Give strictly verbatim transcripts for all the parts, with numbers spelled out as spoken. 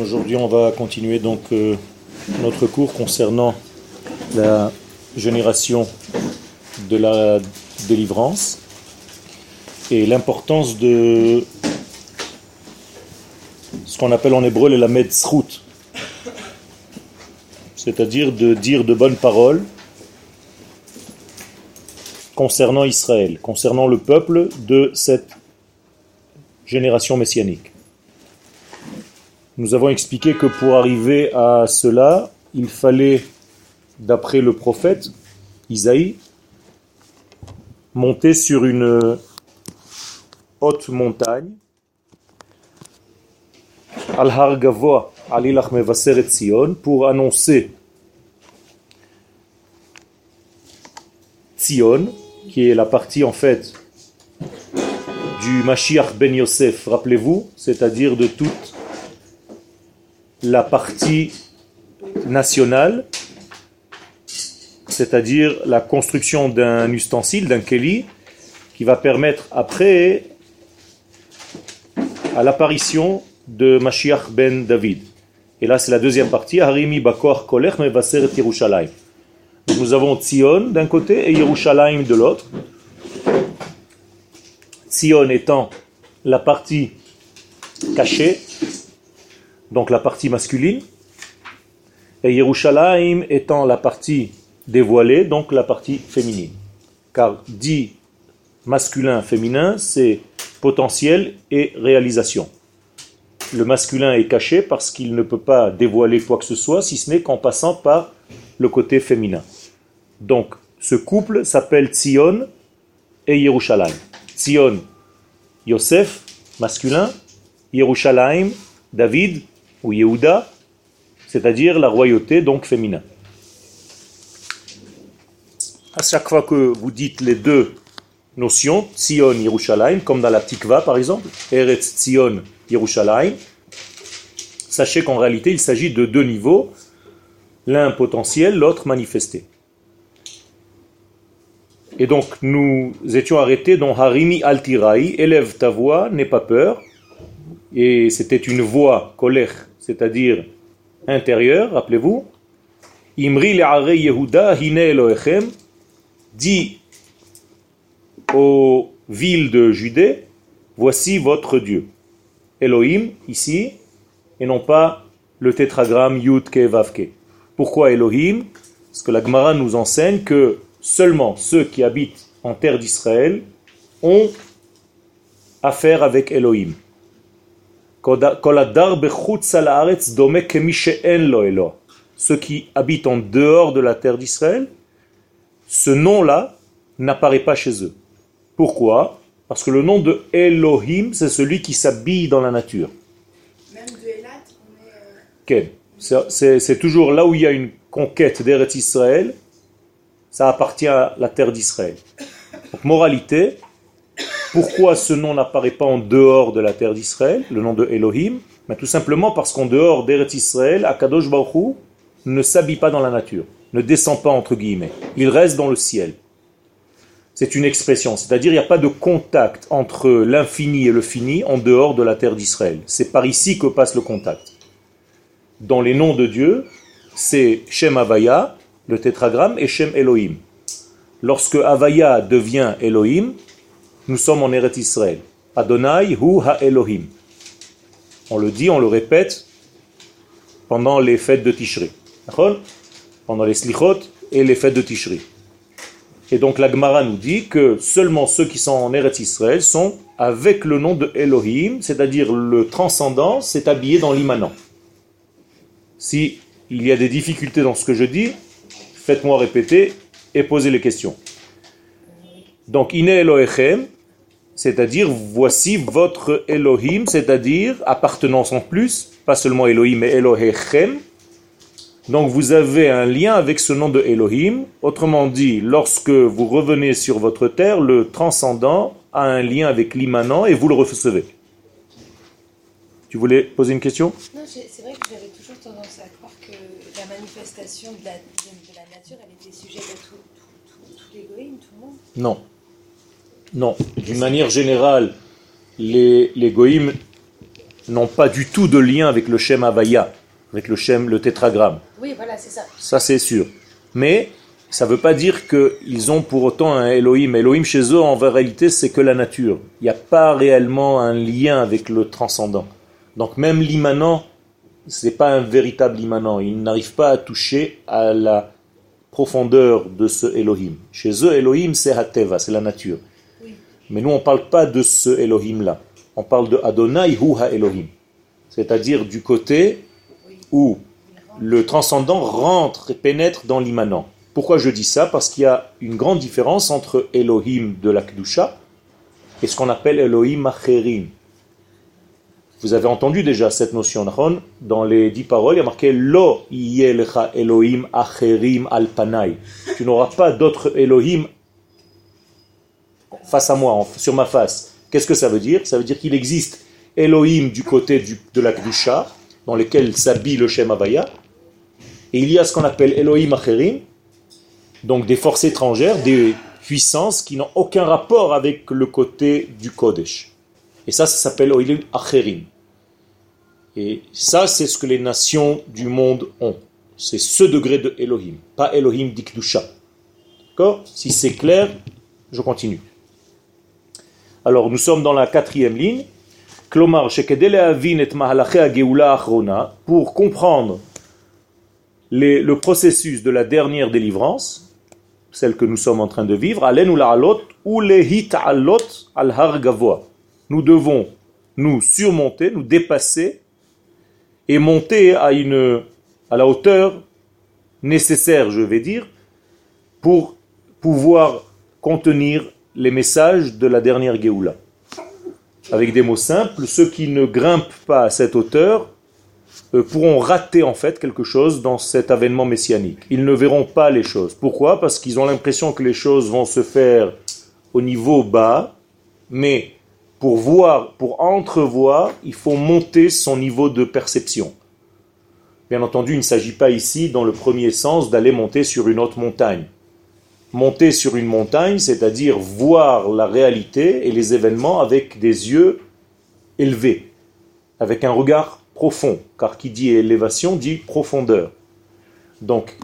Aujourd'hui, on va continuer donc euh, notre cours concernant la génération de la délivrance et l'importance de ce qu'on appelle en hébreu le lamed zchut, c'est-à-dire de dire de bonnes paroles concernant Israël, concernant le peuple de cette génération messianique. Nous avons expliqué que pour arriver à cela, il fallait, d'après le prophète Isaïe, monter sur une haute montagne, al har gavoa alilach mevaseret Tzion, pour annoncer Tzion, qui est la partie en fait du Mashiach ben Yosef, rappelez-vous, c'est-à-dire de toute la partie nationale, c'est-à-dire la construction d'un ustensile, d'un keli, qui va permettre après à l'apparition de Mashiach ben David. Et là, c'est la deuxième partie, Harimi Bakor Kolech Mevaser Yerushalayim. Donc nous avons Tzion d'un côté et Yerushalayim de l'autre. Tzion étant la partie cachée, donc la partie masculine, et Yerushalayim étant la partie dévoilée, donc la partie féminine. Car dit masculin, féminin, c'est potentiel et réalisation. Le masculin est caché parce qu'il ne peut pas dévoiler quoi que ce soit, si ce n'est qu'en passant par le côté féminin. Donc ce couple s'appelle Tzion et Yerushalayim. Tzion, Yosef, masculin, Yerushalayim, David, ou Yehuda, c'est-à-dire la royauté, donc féminin. À chaque fois que vous dites les deux notions, Tzion, Yerushalayim, comme dans la Tikva par exemple, Eretz, Tzion, Yerushalayim, sachez qu'en réalité il s'agit de deux niveaux, l'un potentiel, l'autre manifesté. Et donc nous étions arrêtés dans Harimi Altirai, élève ta voix, n'aie pas peur, et c'était une voix, kolech, c'est-à-dire intérieure, rappelez-vous. Imri le'arei Yehuda, hine Elohechem, dit aux villes de Judée, voici votre Dieu. Elohim, ici, et non pas le tétragramme Yud Ke Vav Ke. Pourquoi Elohim? Parce que la Gemara nous enseigne que seulement ceux qui habitent en terre d'Israël ont affaire avec Elohim. Ceux qui habitent en dehors de la terre d'Israël, ce nom-là n'apparaît pas chez eux. Pourquoi? Parce que le nom de Elohim, c'est celui qui s'habille dans la nature. Même de Elat, on est... Euh... C'est, c'est toujours là où il y a une conquête d'Eretz Israël, ça appartient à la terre d'Israël. Donc moralité... Pourquoi ce nom n'apparaît pas en dehors de la terre d'Israël, le nom de Elohim? Ben, tout simplement parce qu'en dehors d'Eretz Israël, Akadosh Baruch Hu ne s'habille pas dans la nature, ne descend pas entre guillemets, il reste dans le ciel. C'est une expression, c'est-à-dire il n'y a pas de contact entre l'infini et le fini en dehors de la terre d'Israël. C'est par ici que passe le contact. Dans les noms de Dieu, c'est Shem Havaya, le tétragramme, et Shem Elohim. Lorsque Havaya devient Elohim, nous sommes en Eretz Israël. Adonai hu ha-Elohim. On le dit, on le répète pendant les fêtes de Tishri. Pendant les Slichot et les fêtes de Tishri. Et donc la Gemara nous dit que seulement ceux qui sont en Eretz Israël sont avec le nom de Elohim, c'est-à-dire le transcendant s'est habillé dans l'immanent. Si il y a des difficultés dans ce que je dis, faites-moi répéter et posez les questions. Donc, Ine Elohechem, c'est-à-dire, voici votre Elohim, c'est-à-dire, appartenance en plus, pas seulement Elohim, mais Elohechem. Donc, vous avez un lien avec ce nom de Elohim. Autrement dit, lorsque vous revenez sur votre terre, le transcendant a un lien avec l'immanent et vous le recevez. Tu voulais poser une question? Non, c'est vrai que j'avais toujours tendance à croire que la manifestation de la, de la nature, elle était sujette à tout, tout, tout l'égoïme, tout le monde. Non. Non, d'une manière générale, les, les goïms n'ont pas du tout de lien avec le Shem Havaya, avec le Shem, le tétragramme. Oui, voilà, c'est ça. Ça, c'est sûr. Mais ça ne veut pas dire qu'ils ont pour autant un Elohim. Elohim, chez eux, en réalité, c'est que la nature. Il n'y a pas réellement un lien avec le transcendant. Donc même l'immanent, ce n'est pas un véritable immanent. Ils n'arrivent pas à toucher à la profondeur de ce Elohim. Chez eux, Elohim, c'est Hateva, c'est la nature. Oui. Mais nous, on ne parle pas de ce Elohim-là. On parle de Adonai Hu Ha-Elohim. C'est-à-dire du côté où le transcendant rentre et pénètre dans l'immanent. Pourquoi je dis ça ? Parce qu'il y a une grande différence entre Elohim de la Kedusha et ce qu'on appelle Elohim Acherim. Vous avez entendu déjà cette notion, dans les dix paroles, il y a marqué « Lo yelcha Elohim acherim alpanai » Tu n'auras pas d'autres Elohim face à moi, sur ma face. Qu'est-ce que ça veut dire ? Ça veut dire qu'il existe Elohim du côté du, de la Kedusha, dans lequel s'habille le Shem Havaya, et il y a ce qu'on appelle Elohim acherim, donc des forces étrangères, des puissances qui n'ont aucun rapport avec le côté du Kodesh. Et ça, ça s'appelle Elohim Acherim. Et ça, c'est ce que les nations du monde ont. C'est ce degré de Elohim, pas Elohim d'Ikdusha. D'accord ? Si c'est clair, je continue. Alors, nous sommes dans la quatrième ligne. Klomar, shekedele avin et mahalache hageula achrona, pour comprendre les, le processus de la dernière délivrance, celle que nous sommes en train de vivre, alenu la'alot ou lehita'alot al har gavoa. Nous devons nous surmonter, nous dépasser et monter à, une, à la hauteur nécessaire, je vais dire, pour pouvoir contenir les messages de la dernière Géoula. Avec des mots simples, ceux qui ne grimpent pas à cette hauteur euh, pourront rater en fait quelque chose dans cet avènement messianique. Ils ne verront pas les choses. Pourquoi ? Parce qu'ils ont l'impression que les choses vont se faire au niveau bas, mais... Pour voir, pour entrevoir, il faut monter son niveau de perception. Bien entendu, il ne s'agit pas ici, dans le premier sens, d'aller monter sur une haute montagne. Monter sur une montagne, c'est-à-dire voir la réalité et les événements avec des yeux élevés, avec un regard profond, car qui dit élévation dit profondeur. Donc,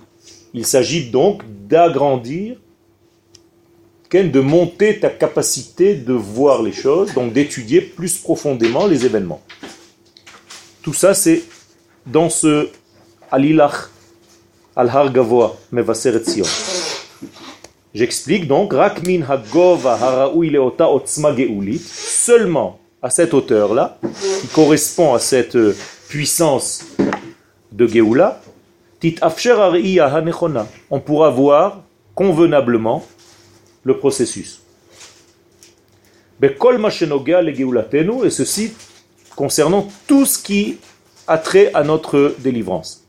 il s'agit donc d'agrandir, de monter ta capacité de voir les choses, donc d'étudier plus profondément les événements. Tout ça, c'est dans ce Alilach al-Har Gavoa Mevaseret Sion. J'explique donc, Rak min hagova haraoui leota otzma geoulit, seulement à cette hauteur-là, qui correspond à cette puissance de Geoula, tit afsher ariya hanechona, on pourra voir convenablement le processus. Et ceci concernant tout ce qui a trait à notre délivrance.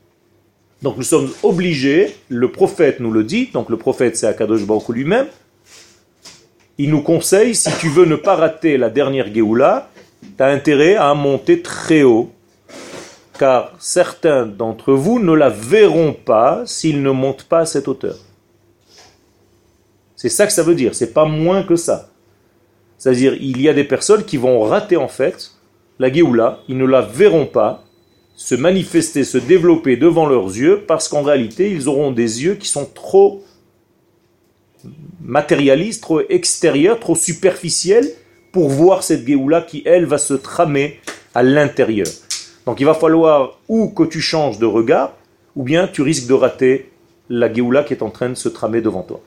Donc nous sommes obligés, le prophète nous le dit, donc le prophète c'est Akadosh Baruch Hu lui-même, il nous conseille, si tu veux ne pas rater la dernière Géoula, tu as intérêt à monter très haut, car certains d'entre vous ne la verront pas s'ils ne montent pas à cette hauteur. C'est ça que ça veut dire, c'est pas moins que ça. C'est-à-dire, il y a des personnes qui vont rater en fait la Géoula, ils ne la verront pas se manifester, se développer devant leurs yeux, parce qu'en réalité, ils auront des yeux qui sont trop matérialistes, trop extérieurs, trop superficiels, pour voir cette Géoula qui, elle, va se tramer à l'intérieur. Donc il va falloir ou que tu changes de regard, ou bien tu risques de rater la Géoula qui est en train de se tramer devant toi.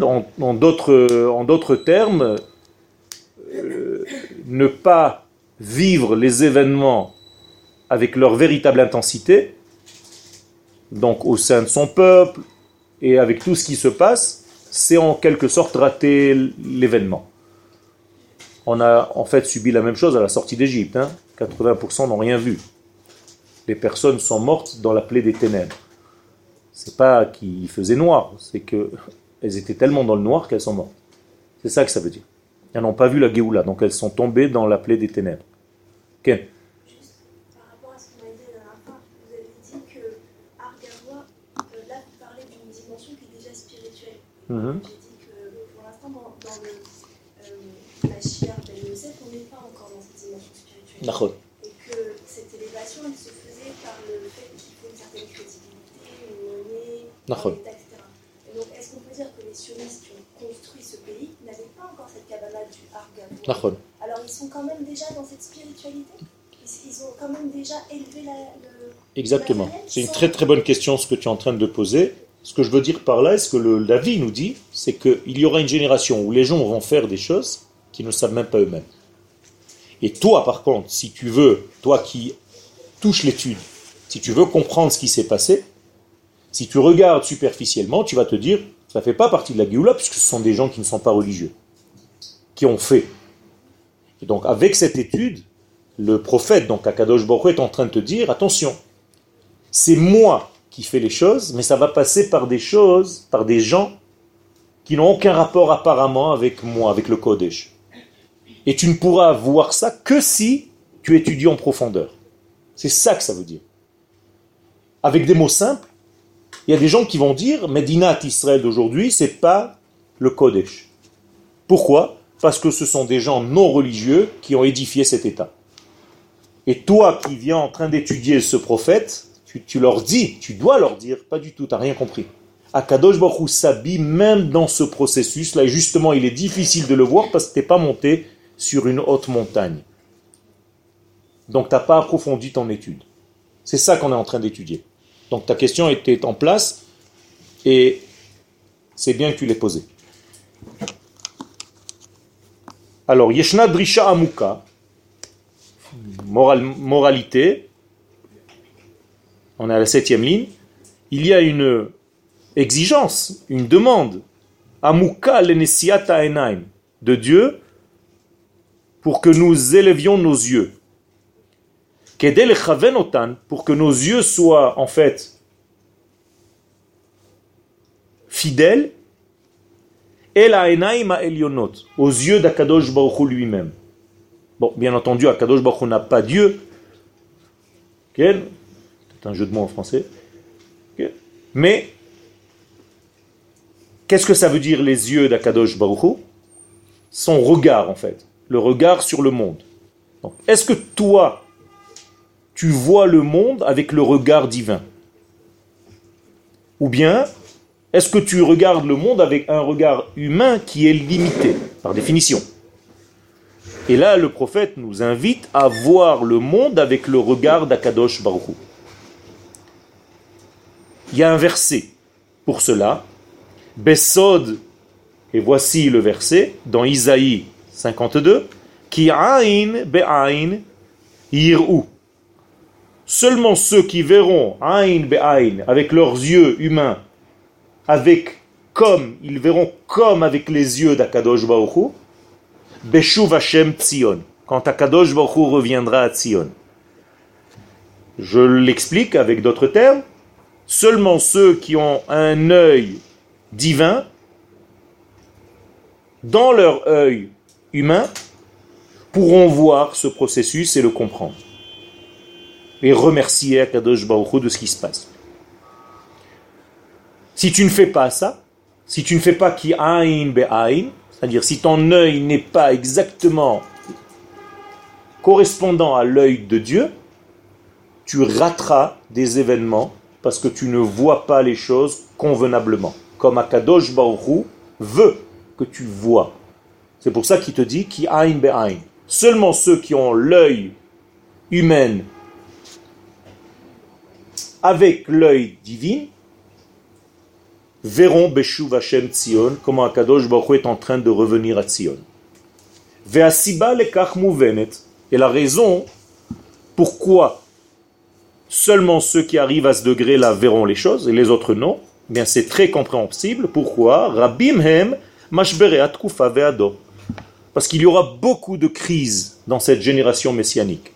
En, en, d'autres, en d'autres termes, euh, ne pas vivre les événements avec leur véritable intensité, donc au sein de son peuple et avec tout ce qui se passe, c'est en quelque sorte rater l'événement. On a en fait subi la même chose à la sortie d'Égypte, hein. quatre-vingts pour cent n'ont rien vu. Les personnes sont mortes dans la plaie des ténèbres. C'est pas qu'il faisait noir, c'est que... Elles étaient tellement dans le noir qu'elles sont mortes. C'est ça que ça veut dire. Elles n'ont pas vu la Géoula, donc elles sont tombées dans la plaie des ténèbres. Ken ? Juste par rapport à ce qu'on a dit la dernière fois, vous avez dit que Har Gavoa, euh, là vous parlez d'une dimension qui est déjà spirituelle. Mm-hmm. J'ai dit que dans, dans le euh, Mashiach Ben Yosef, on n'est pas encore dans cette dimension spirituelle. Et que cette élévation, elle se faisait par le fait qu'il faut une certaine crédibilité, une monnaie, et cetera. Et donc, est-ce qu'on peut dire que les sionistes qui ont construit ce pays n'avaient pas encore cette Kabbalah du Har Gavur? Alors, ils sont quand même déjà dans cette spiritualité? Ils ont quand même déjà élevé la, le... Exactement. C'est une très très bonne question ce que tu es en train de poser. Ce que je veux dire par là, est-ce que le, la vie nous dit, c'est qu'il y aura une génération où les gens vont faire des choses qu'ils ne savent même pas eux-mêmes. Et toi, par contre, si tu veux, toi qui touches l'étude, si tu veux comprendre ce qui s'est passé, si tu regardes superficiellement, tu vas te dire, ça ne fait pas partie de la Géoula, puisque ce sont des gens qui ne sont pas religieux, qui ont fait. Et donc, avec cette étude, le prophète, donc Akadosh Baruch Hu, est en train de te dire, attention, c'est moi qui fais les choses, mais ça va passer par des choses, par des gens qui n'ont aucun rapport apparemment avec moi, avec le Kodesh. Et tu ne pourras voir ça que si tu étudies en profondeur. C'est ça que ça veut dire. Avec des mots simples, il y a des gens qui vont dire, Medinat Israël d'aujourd'hui, c'est pas le Kodesh. Pourquoi ? Parce que ce sont des gens non religieux qui ont édifié cet État. Et toi qui viens en train d'étudier ce prophète, tu, tu leur dis, tu dois leur dire, pas du tout, tu n'as rien compris. Akadosh Baruch Hu s'habille même dans ce processus-là, et justement, il est difficile de le voir parce que tu n'es pas monté sur une haute montagne. Donc, tu n'as pas approfondi ton étude. C'est ça qu'on est en train d'étudier. Donc, ta question était en place, et c'est bien que tu l'aies posée. Alors, Yeshna Drisha Amuka, Moral, moralité, on est à la septième ligne, il y a une exigence, une demande, Amuka l'enesiata enaim, de Dieu, pour que nous élevions nos yeux. Kedel chavenotan, pour que nos yeux soient en fait fidèles, el aenaim ha'elyonot, aux yeux d'Akadosh Baruch Hu lui-même. Bon, bien entendu, Akadosh Baruch Hu n'a pas Dieu. Okay. C'est un jeu de mots en français. Okay. Mais, qu'est-ce que ça veut dire les yeux d'Akadosh Baruch Hu ? Son regard, en fait. Le regard sur le monde. Donc, est-ce que toi, tu vois le monde avec le regard divin ? Ou bien, est-ce que tu regardes le monde avec un regard humain qui est limité, par définition ? Et là, le prophète nous invite à voir le monde avec le regard d'Akadosh Baruch Hu. Il y a un verset pour cela. Besod, et voici le verset, dans Isaïe cinquante-deux, Ki aïn be'aïn yir'u. Seulement ceux qui verront aïn be'aïn, avec leurs yeux humains, avec comme, ils verront comme avec les yeux d'Akadosh Baruch Hu, Beshuv Hashem Tzion, quand Akadosh Baruch Hu reviendra à Tzion. Je l'explique avec d'autres termes. Seulement ceux qui ont un œil divin, dans leur œil humain, pourront voir ce processus et le comprendre. Et remercier Akadosh Baruch Hu de ce qui se passe. Si tu ne fais pas ça, si tu ne fais pas Ki Aïn Be'aïn, c'est-à-dire, si ton œil n'est pas exactement correspondant à l'œil de Dieu, tu rateras des événements parce que tu ne vois pas les choses convenablement, comme Akadosh Baruch Hu veut que tu vois. C'est pour ça qu'il te dit Ki Ain Be Ain. Seulement ceux qui ont l'œil humain avec l'œil divin verront Beshuv Hashem Tzion, comment Akadosh Baruch Hu est en train de revenir à Tzion. Ve'asiba lekach muvenet, et la raison pourquoi seulement ceux qui arrivent à ce degré-là verront les choses et les autres non, eh bien c'est très compréhensible. Pourquoi ? Rabim hem mashberei atkufa ve'ador, parce qu'il y aura beaucoup de crises dans cette génération messianique.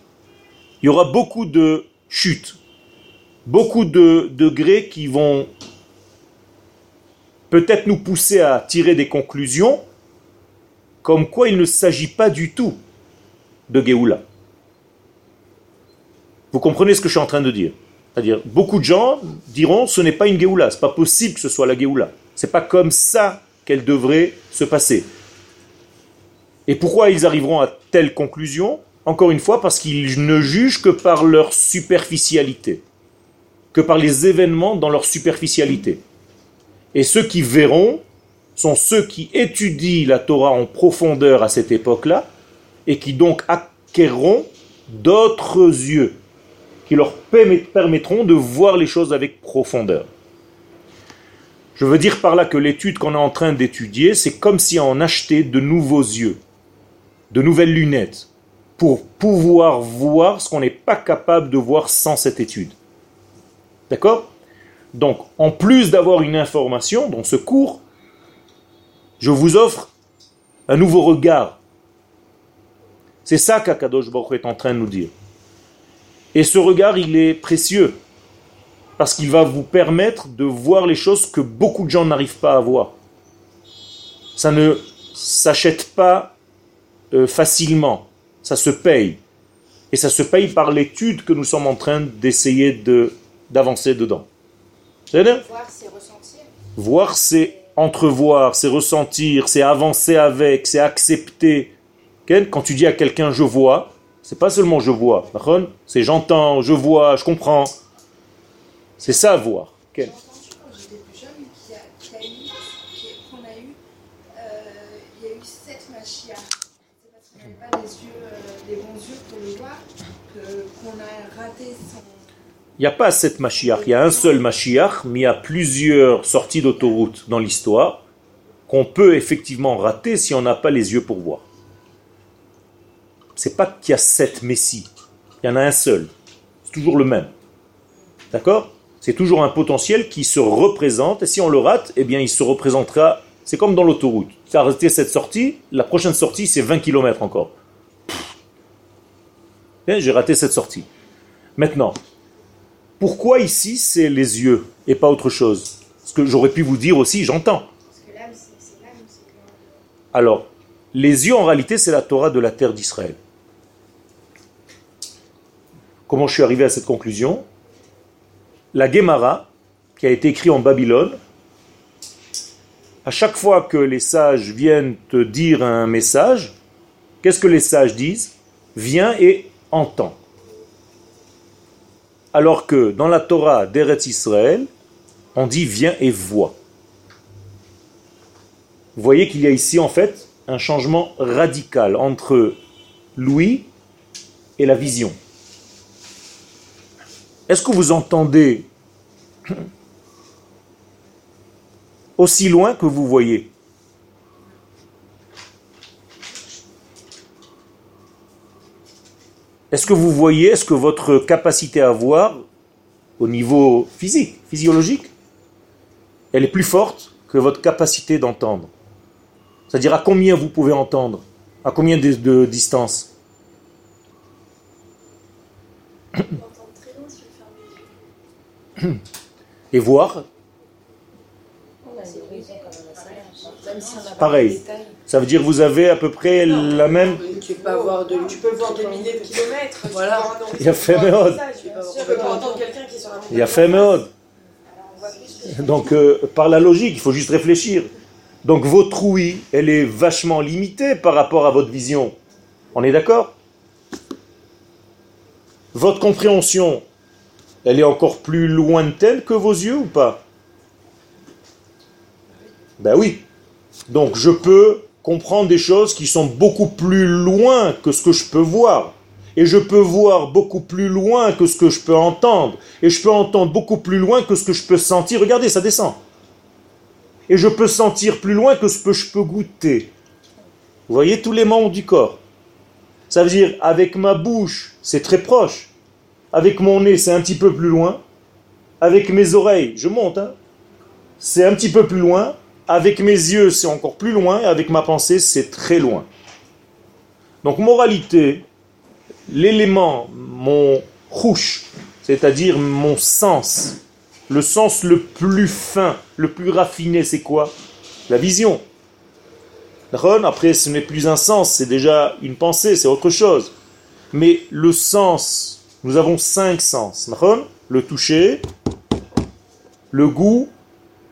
Il y aura beaucoup de chutes, beaucoup de degrés qui vont peut-être nous pousser à tirer des conclusions comme quoi il ne s'agit pas du tout de Géoula. Vous comprenez ce que je suis en train de dire ? C'est-à-dire, beaucoup de gens diront, ce n'est pas une Géoula, ce n'est pas possible que ce soit la Géoula. Ce n'est pas comme ça qu'elle devrait se passer. Et pourquoi ils arriveront à telle conclusion ? Encore une fois, parce qu'ils ne jugent que par leur superficialité, que par les événements dans leur superficialité. Et ceux qui verront sont ceux qui étudient la Torah en profondeur à cette époque-là et qui donc acquerront d'autres yeux qui leur permettront de voir les choses avec profondeur. Je veux dire par là que l'étude qu'on est en train d'étudier, c'est comme si on achetait de nouveaux yeux, de nouvelles lunettes, pour pouvoir voir ce qu'on n'est pas capable de voir sans cette étude. D'accord ? Donc, en plus d'avoir une information dans ce cours, je vous offre un nouveau regard. C'est ça qu'Akadosh Baruch Hu est en train de nous dire. Et ce regard, il est précieux, parce qu'il va vous permettre de voir les choses que beaucoup de gens n'arrivent pas à voir. Ça ne s'achète pas euh, facilement, ça se paye. Et ça se paye par l'étude que nous sommes en train d'essayer de, d'avancer dedans. C'est-à-dire ? Voir, c'est ressentir. Voir, c'est entrevoir, c'est ressentir, c'est avancer avec, c'est accepter. Quand tu dis à quelqu'un « je vois », c'est pas seulement « je vois », c'est « j'entends »,« je vois »,« je comprends ». C'est ça, voir. J'ai entendu quand j'étais plus jeune qu'il y a, qu'il y a eu, qu'on a eu, euh, il y a eu sept machia. C'est parce qu'on n'avait pas les yeux, euh, les bons yeux pour le voir, que, qu'on a raté son... Il n'y a pas sept machia, il y a un seul machia, mais il y a plusieurs sorties d'autoroute dans l'histoire qu'on peut effectivement rater si on n'a pas les yeux pour voir. C'est pas qu'il y a sept messies, il y en a un seul, c'est toujours le même. D'accord ? C'est toujours un potentiel qui se représente, et si on le rate, eh bien il se représentera, c'est comme dans l'autoroute. Tu as arrêté cette sortie, la prochaine sortie c'est vingt kilomètres encore. Bien, j'ai raté cette sortie. Maintenant, pourquoi ici c'est les yeux et pas autre chose ? Parce que j'aurais pu vous dire aussi, j'entends. Parce que l'âme, c'est, c'est l'âme, c'est l'âme. Alors, les yeux en réalité c'est la Torah de la terre d'Israël. Comment je suis arrivé à cette conclusion ? La Gemara, qui a été écrite en Babylone, à chaque fois que les sages viennent te dire un message, qu'est-ce que les sages disent ? Viens et entends. Alors que dans la Torah d'Eretz Israël, on dit viens et vois. Vous voyez qu'il y a ici en fait un changement radical entre l'ouïe et la vision. Est-ce que vous entendez aussi loin que vous voyez ? Est-ce que vous voyez, est-ce que votre capacité à voir, au niveau physique, physiologique, elle est plus forte que votre capacité d'entendre ? C'est-à-dire à combien vous pouvez entendre ? À combien de, de distance ? Et voir, pareil, ça veut dire que vous avez à peu près non, la même... Tu peux, avoir de... tu peux voir des milliers de kilomètres, voilà. Il y a fait méode. Tu peux pas entendre quelqu'un qui est sur la montagne. Il y a fait méode. Donc, euh, par la logique, il faut juste réfléchir. Donc, votre ouïe, elle est vachement limitée par rapport à votre vision. On est d'accord ? Votre compréhension... Elle est encore plus lointaine que vos yeux ou pas ? Ben oui. Donc je peux comprendre des choses qui sont beaucoup plus loin que ce que je peux voir. Et je peux voir beaucoup plus loin que ce que je peux entendre. Et je peux entendre beaucoup plus loin que ce que je peux sentir. Regardez, ça descend. Et je peux sentir plus loin que ce que je peux goûter. Vous voyez tous les membres du corps. Ça veut dire, avec ma bouche, c'est très proche. Avec mon nez, c'est un petit peu plus loin. Avec mes oreilles, je monte, hein, c'est un petit peu plus loin. Avec mes yeux, c'est encore plus loin. Et avec ma pensée, c'est très loin. Donc, moralité, l'élément, mon rouge, c'est-à-dire mon sens, le sens le plus fin, le plus raffiné, c'est quoi ? La vision. Après, ce n'est plus un sens, c'est déjà une pensée, c'est autre chose. Mais le sens... Nous avons cinq sens. Le toucher, le goût,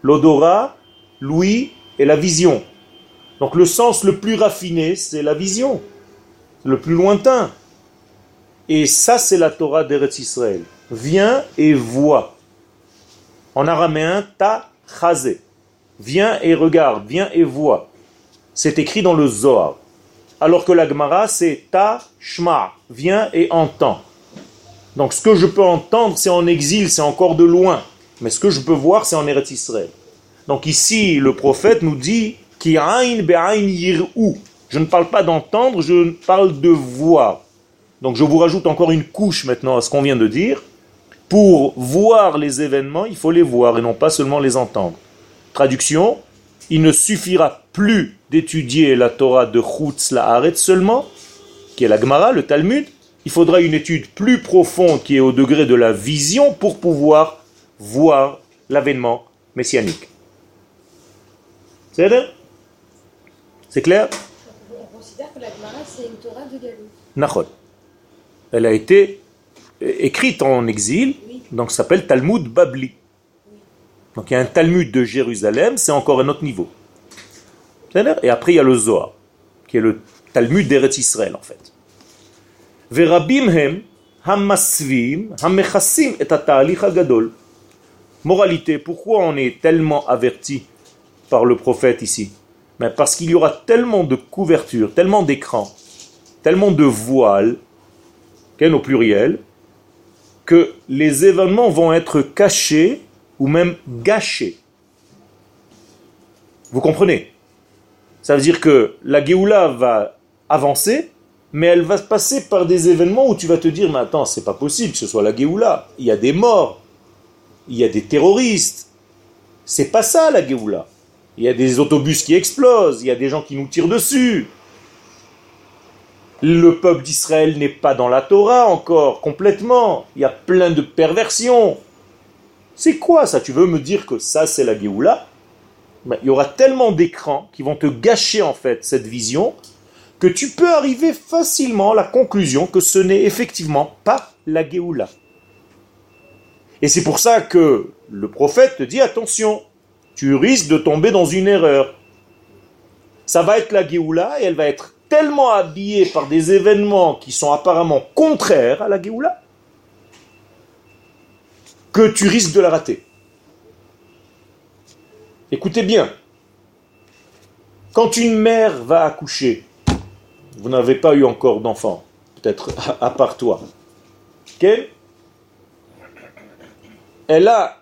l'odorat, l'ouïe et la vision. Donc le sens le plus raffiné, c'est la vision, le plus lointain. Et ça, c'est la Torah d'Eretz Israël. Viens et vois. En araméen, ta chazé. Viens et regarde, viens et vois. C'est écrit dans le Zohar. Alors que la Gemara, c'est ta shma. Viens et entends. Donc ce que je peux entendre, c'est en exil, c'est encore de loin. Mais ce que je peux voir, c'est en Eretz Israël. Donc ici, le prophète nous dit ki ayn be'ayn yir'u. Je ne parle pas d'entendre, je parle de voir. Donc je vous rajoute encore une couche maintenant à ce qu'on vient de dire. Pour voir les événements, il faut les voir et non pas seulement les entendre. Traduction, il ne suffira plus d'étudier la Torah de Chutz La'aretz seulement, qui est la Gemara, le Talmud. Il faudra une étude plus profonde qui est au degré de la vision pour pouvoir voir l'avènement messianique. C'est clair ? C'est clair ? On considère que la Gemara, c'est une Torah de Galoute. Nachon. Elle a été écrite en exil, donc ça s'appelle Talmud Babli. Donc il y a un Talmud de Jérusalem, c'est encore un autre niveau. Et après il y a le Zohar, qui est le Talmud d'Eretz Israël en fait. Verabim hem, hamasvim, hamechassim et ataalich hagadol. Moralité, pourquoi on est tellement averti par le prophète ici ? Ben parce qu'il y aura tellement de couvertures, tellement d'écrans, tellement de voiles, au pluriel, que les événements vont être cachés ou même gâchés. Vous comprenez ? Ça veut dire que la Géoula va avancer, mais elle va passer par des événements où tu vas te dire « Mais attends, c'est pas possible que ce soit la Géoula. Il y a des morts, il y a des terroristes. C'est pas ça la Géoula. Il y a des autobus qui explosent, il y a des gens qui nous tirent dessus. » Le peuple d'Israël n'est pas dans la Torah encore, complètement. Il y a plein de perversions. C'est quoi ça ? Tu veux me dire que ça, c'est la Géoula ? Ben, il y aura tellement d'écrans qui vont te gâcher, en fait, cette vision, que tu peux arriver facilement à la conclusion que ce n'est effectivement pas la Géoula. Et c'est pour ça que le prophète te dit, attention, tu risques de tomber dans une erreur. Ça va être la Géoula et elle va être tellement habillé par des événements qui sont apparemment contraires à la Géoula, que tu risques de la rater. Écoutez bien, quand une mère va accoucher, vous n'avez pas eu encore d'enfant, peut-être à part toi, okay? Elle a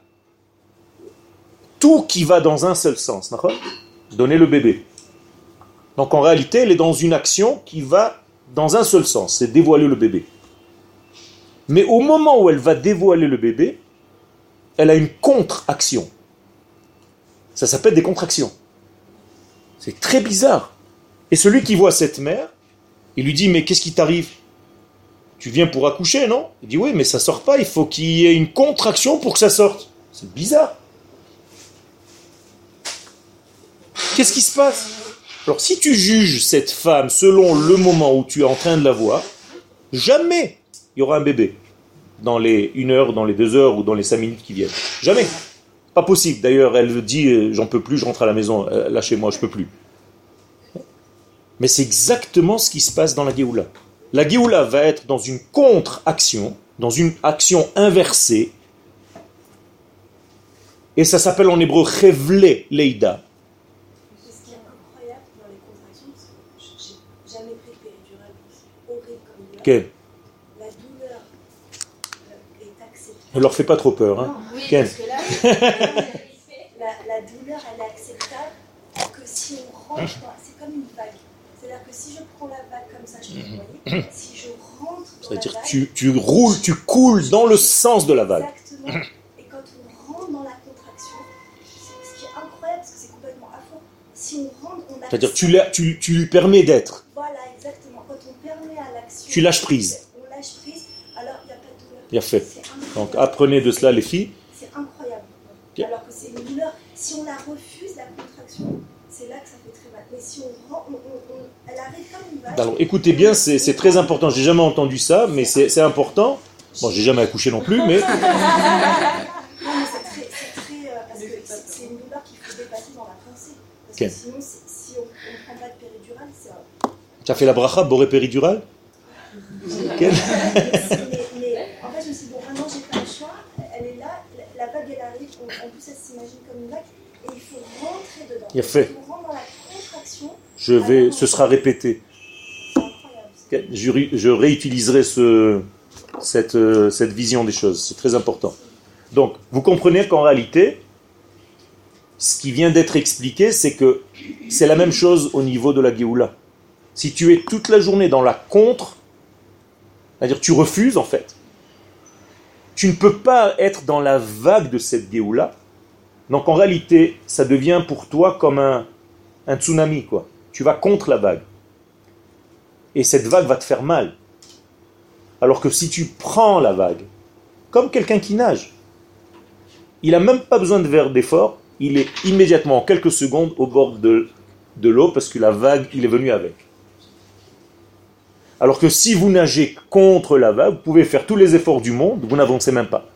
tout qui va dans un seul sens, d'accord ? Donner le bébé. Donc en réalité, elle est dans une action qui va dans un seul sens, c'est dévoiler le bébé. Mais au moment où elle va dévoiler le bébé, elle a une contre-action. Ça s'appelle des contractions. C'est très bizarre. Et celui qui voit cette mère, il lui dit « Mais qu'est-ce qui t'arrive ? Tu viens pour accoucher, non ?» Il dit « Oui, mais ça ne sort pas, il faut qu'il y ait une contraction pour que ça sorte. » C'est bizarre. Qu'est-ce qui se passe ? Alors, si tu juges cette femme selon le moment où tu es en train de la voir, jamais il y aura un bébé dans les une heure, dans les deux heures ou dans les cinq minutes qui viennent. Jamais. Pas possible. D'ailleurs, elle dit, j'en peux plus, je rentre à la maison, lâchez-moi, je peux plus. Mais c'est exactement ce qui se passe dans la Géoula. La Géoula va être dans une contre-action, dans une action inversée. Et ça s'appelle en hébreu « chevle leida ». Okay. La douleur est acceptée. Ne leur fait pas trop peur. Hein. Oui, okay. Parce que là, la, la douleur, elle est acceptable que si on rentre, c'est comme une vague. C'est-à-dire que si je prends la vague comme ça, je peux voyer. Si je rentre dans C'est-à-dire la vague... C'est-à-dire que tu, tu roules, tu coules dans le sens de la vague. Exactement. Et quand on rentre dans la contraction, c'est ce qui est incroyable, parce que c'est complètement à fond. Si on rentre, on accepte. C'est-à-dire que tu, tu, tu lui permets d'être. Voilà, exactement. Tu lâches prise. On lâche prise, alors il n'y a pas de douleur. Bien fait. Donc apprenez de cela les filles. C'est incroyable. Bien. Alors que c'est une douleur. Si on la refuse, la contraction, c'est là que ça fait très mal. Mais si on rend, on, on, on, elle arrive comme une vague. Alors écoutez bien, c'est, c'est très important. J'ai jamais entendu ça, mais c'est, c'est important. Bon, j'ai jamais accouché non plus, mais. Non, mais c'est très, c'est très euh, parce que c'est, c'est une douleur qu'il faut dépasser dans la pensée. כן. sinon si on prend pas de péridurale, ça. Tu as fait la bracha boré péridurale? כן. En fait, je me suis dit bon, maintenant j'ai pas le choix. Elle est là, la vague elle arrive. En plus, elle s'imagine comme une vague et il faut rentrer dedans. Il faut rentrer dans la contraction. Je vais, ce sera répété. Je, ré, je réutiliserai ce, cette, cette vision des choses. C'est très important. Donc, vous comprenez qu'en réalité, ce qui vient d'être expliqué, c'est que c'est la même chose au niveau de la Géoula. Si tu es toute la journée dans la contre, c'est-à-dire tu refuses en fait, tu ne peux pas être dans la vague de cette Géoula. Donc en réalité, ça devient pour toi comme un, un tsunami, quoi. Tu vas contre la vague. Et cette vague va te faire mal. Alors que si tu prends la vague, comme quelqu'un qui nage, il n'a même pas besoin de faire d'effort, il est immédiatement, en quelques secondes, au bord de, de l'eau, parce que la vague, il est venu avec. Alors que si vous nagez contre la vague, vous pouvez faire tous les efforts du monde, vous n'avancez même pas.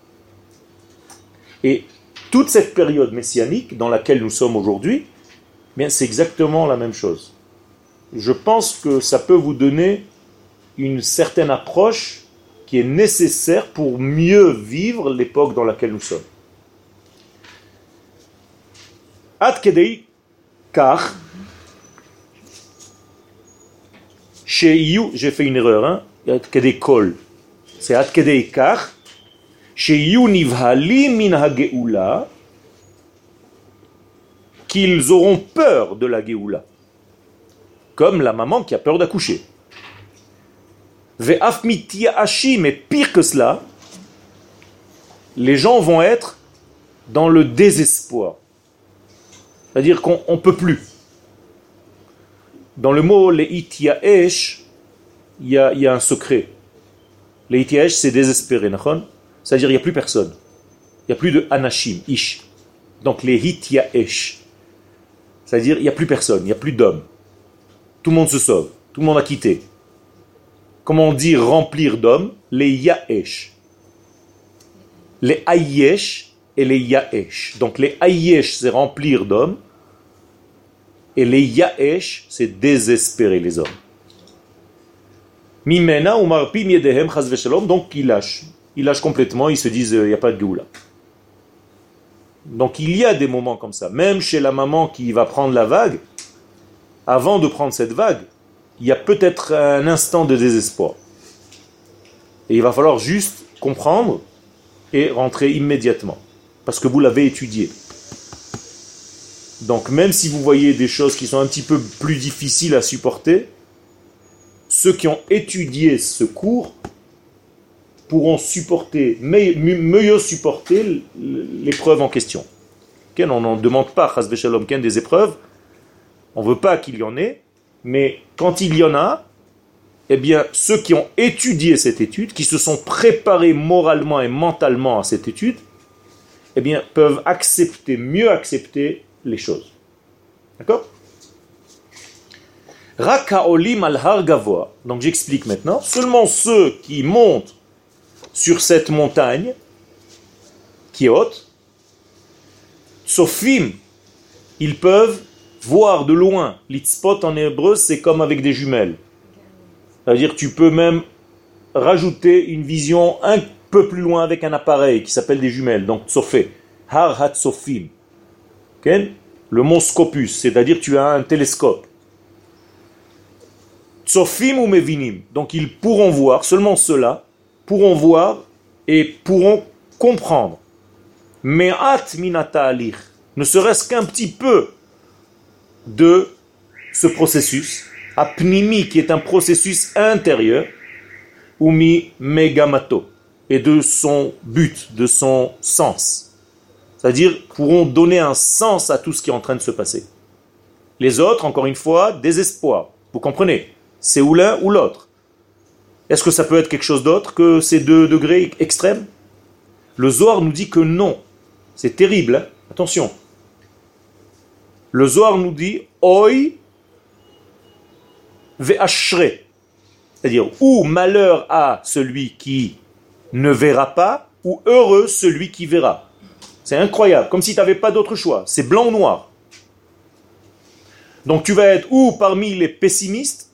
Et toute cette période messianique dans laquelle nous sommes aujourd'hui, eh bien, c'est exactement la même chose. Je pense que ça peut vous donner une certaine approche qui est nécessaire pour mieux vivre l'époque dans laquelle nous sommes. Ad kedei kach sheyu, j'ai fait une erreur, hein? Ad kedei kol, c'est ad kedei kach sheyu nivhalim min hageoula, qu'ils auront peur de la geoula. Comme la maman qui a peur d'accoucher. Ve'af mitiashi, mais pire que cela, les gens vont être dans le désespoir. C'est-à-dire qu'on ne peut plus. Dans le mot le'itiash, il y a, y a un secret. Le'itiash, c'est désespéré, nakhon. C'est-à-dire il n'y a plus personne. Il n'y a plus de anashim, ish. Donc le'itiash, c'est-à-dire il n'y a plus personne, il n'y a plus d'hommes. Tout le monde se sauve, tout le monde a quitté. Comment on dit remplir d'hommes? Les yaesh. Les ayesh et les yaesh. Donc les ayesh, c'est remplir d'hommes. Et les yaesh, c'est désespérer les hommes. Mimena ou marpim yedehem chas veshalom. Donc ils lâchent. Ils lâchent complètement, ils se disent il n'y a pas de doula. Donc il y a des moments comme ça. Même chez la maman qui va prendre la vague, avant de prendre cette vague, il y a peut-être un instant de désespoir. Et il va falloir juste comprendre et rentrer immédiatement. Parce que vous l'avez étudié. Donc même si vous voyez des choses qui sont un petit peu plus difficiles à supporter, ceux qui ont étudié ce cours pourront supporter, mieux supporter l'épreuve en question. On n'en demande pas, chas v'shalom, des épreuves. On ne veut pas qu'il y en ait, mais quand il y en a, eh bien, ceux qui ont étudié cette étude, qui se sont préparés moralement et mentalement à cette étude, eh bien, peuvent accepter, mieux accepter les choses. D'accord? Rakaolim al har gavoa. Donc, j'explique maintenant. Seulement ceux qui montent sur cette montagne, qui est haute, sofim, ils peuvent voir de loin. L'itspot en hébreu, c'est comme avec des jumelles. C'est-à-dire tu peux même rajouter une vision un peu plus loin avec un appareil qui s'appelle des jumelles. Donc tsofé, har hatsofim. Le mont Scopus, c'est-à-dire tu as un télescope. Tsofim ou mevinim. Donc ils pourront voir, seulement ceux-là pourront voir et pourront comprendre. Me'at minata alir, ne serait-ce qu'un petit peu de ce processus, apnimi, qui est un processus intérieur, umi megamato, et de son but, de son sens. C'est-à-dire, pourront donner un sens à tout ce qui est en train de se passer. Les autres, encore une fois, désespoir. Vous comprenez? C'est ou l'un ou l'autre. Est-ce que ça peut être quelque chose d'autre que ces deux degrés extrêmes? Le Zohar nous dit que non. C'est terrible, hein? Attention. Le Zohar nous dit « Oi ve'ashre », c'est-à-dire « Ou malheur à celui qui ne verra pas, ou heureux celui qui verra ». C'est incroyable, comme si tu n'avais pas d'autre choix. C'est blanc ou noir. Donc tu vas être ou parmi les pessimistes,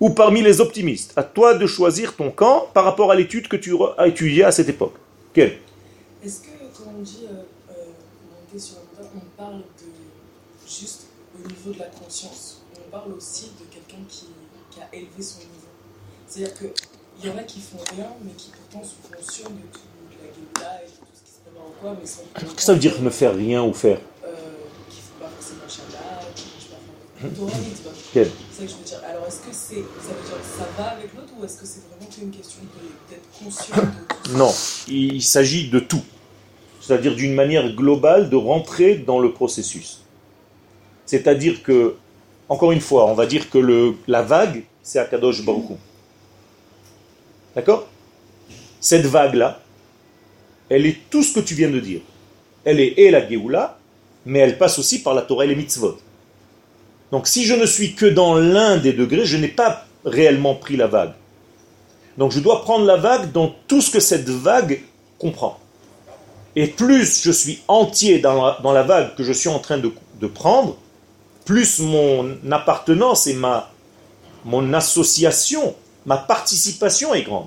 ou parmi les optimistes. À toi de choisir ton camp par rapport à l'étude que tu as étudiée à cette époque. Quelle ? Est-ce que quand on dit euh, monter sur la montagne, on parle de juste au niveau de la conscience. On parle aussi de quelqu'un qui, qui a élevé son niveau. C'est-à-dire qu'il y en a qui font rien, mais qui pourtant sont conscients de tout, de la guéda et de tout ce qui se passe en quoi. Qu'est-ce que ça veut dire ne faire rien ou faire euh, Qui ne font pas forcément Shabbat, qui ne font pas forcément mitzvah. Quelle ? C'est ça que je veux dire. Alors est-ce que c'est, ça veut dire que ça va avec l'autre ou est-ce que c'est vraiment une question de, d'être conscient de tout ? Non, il s'agit de tout. C'est-à-dire d'une manière globale de rentrer dans le processus. C'est-à-dire que, encore une fois, on va dire que le, la vague, c'est Akadosh Baruch Hu. D'accord ? Cette vague-là, elle est tout ce que tu viens de dire. Elle est et la Géoula, mais elle passe aussi par la Torah et les mitzvot. Donc si je ne suis que dans l'un des degrés, je n'ai pas réellement pris la vague. Donc je dois prendre la vague dans tout ce que cette vague comprend. Et plus je suis entier dans la, dans la vague que je suis en train de, de prendre, plus mon appartenance et ma, mon association, ma participation est grande.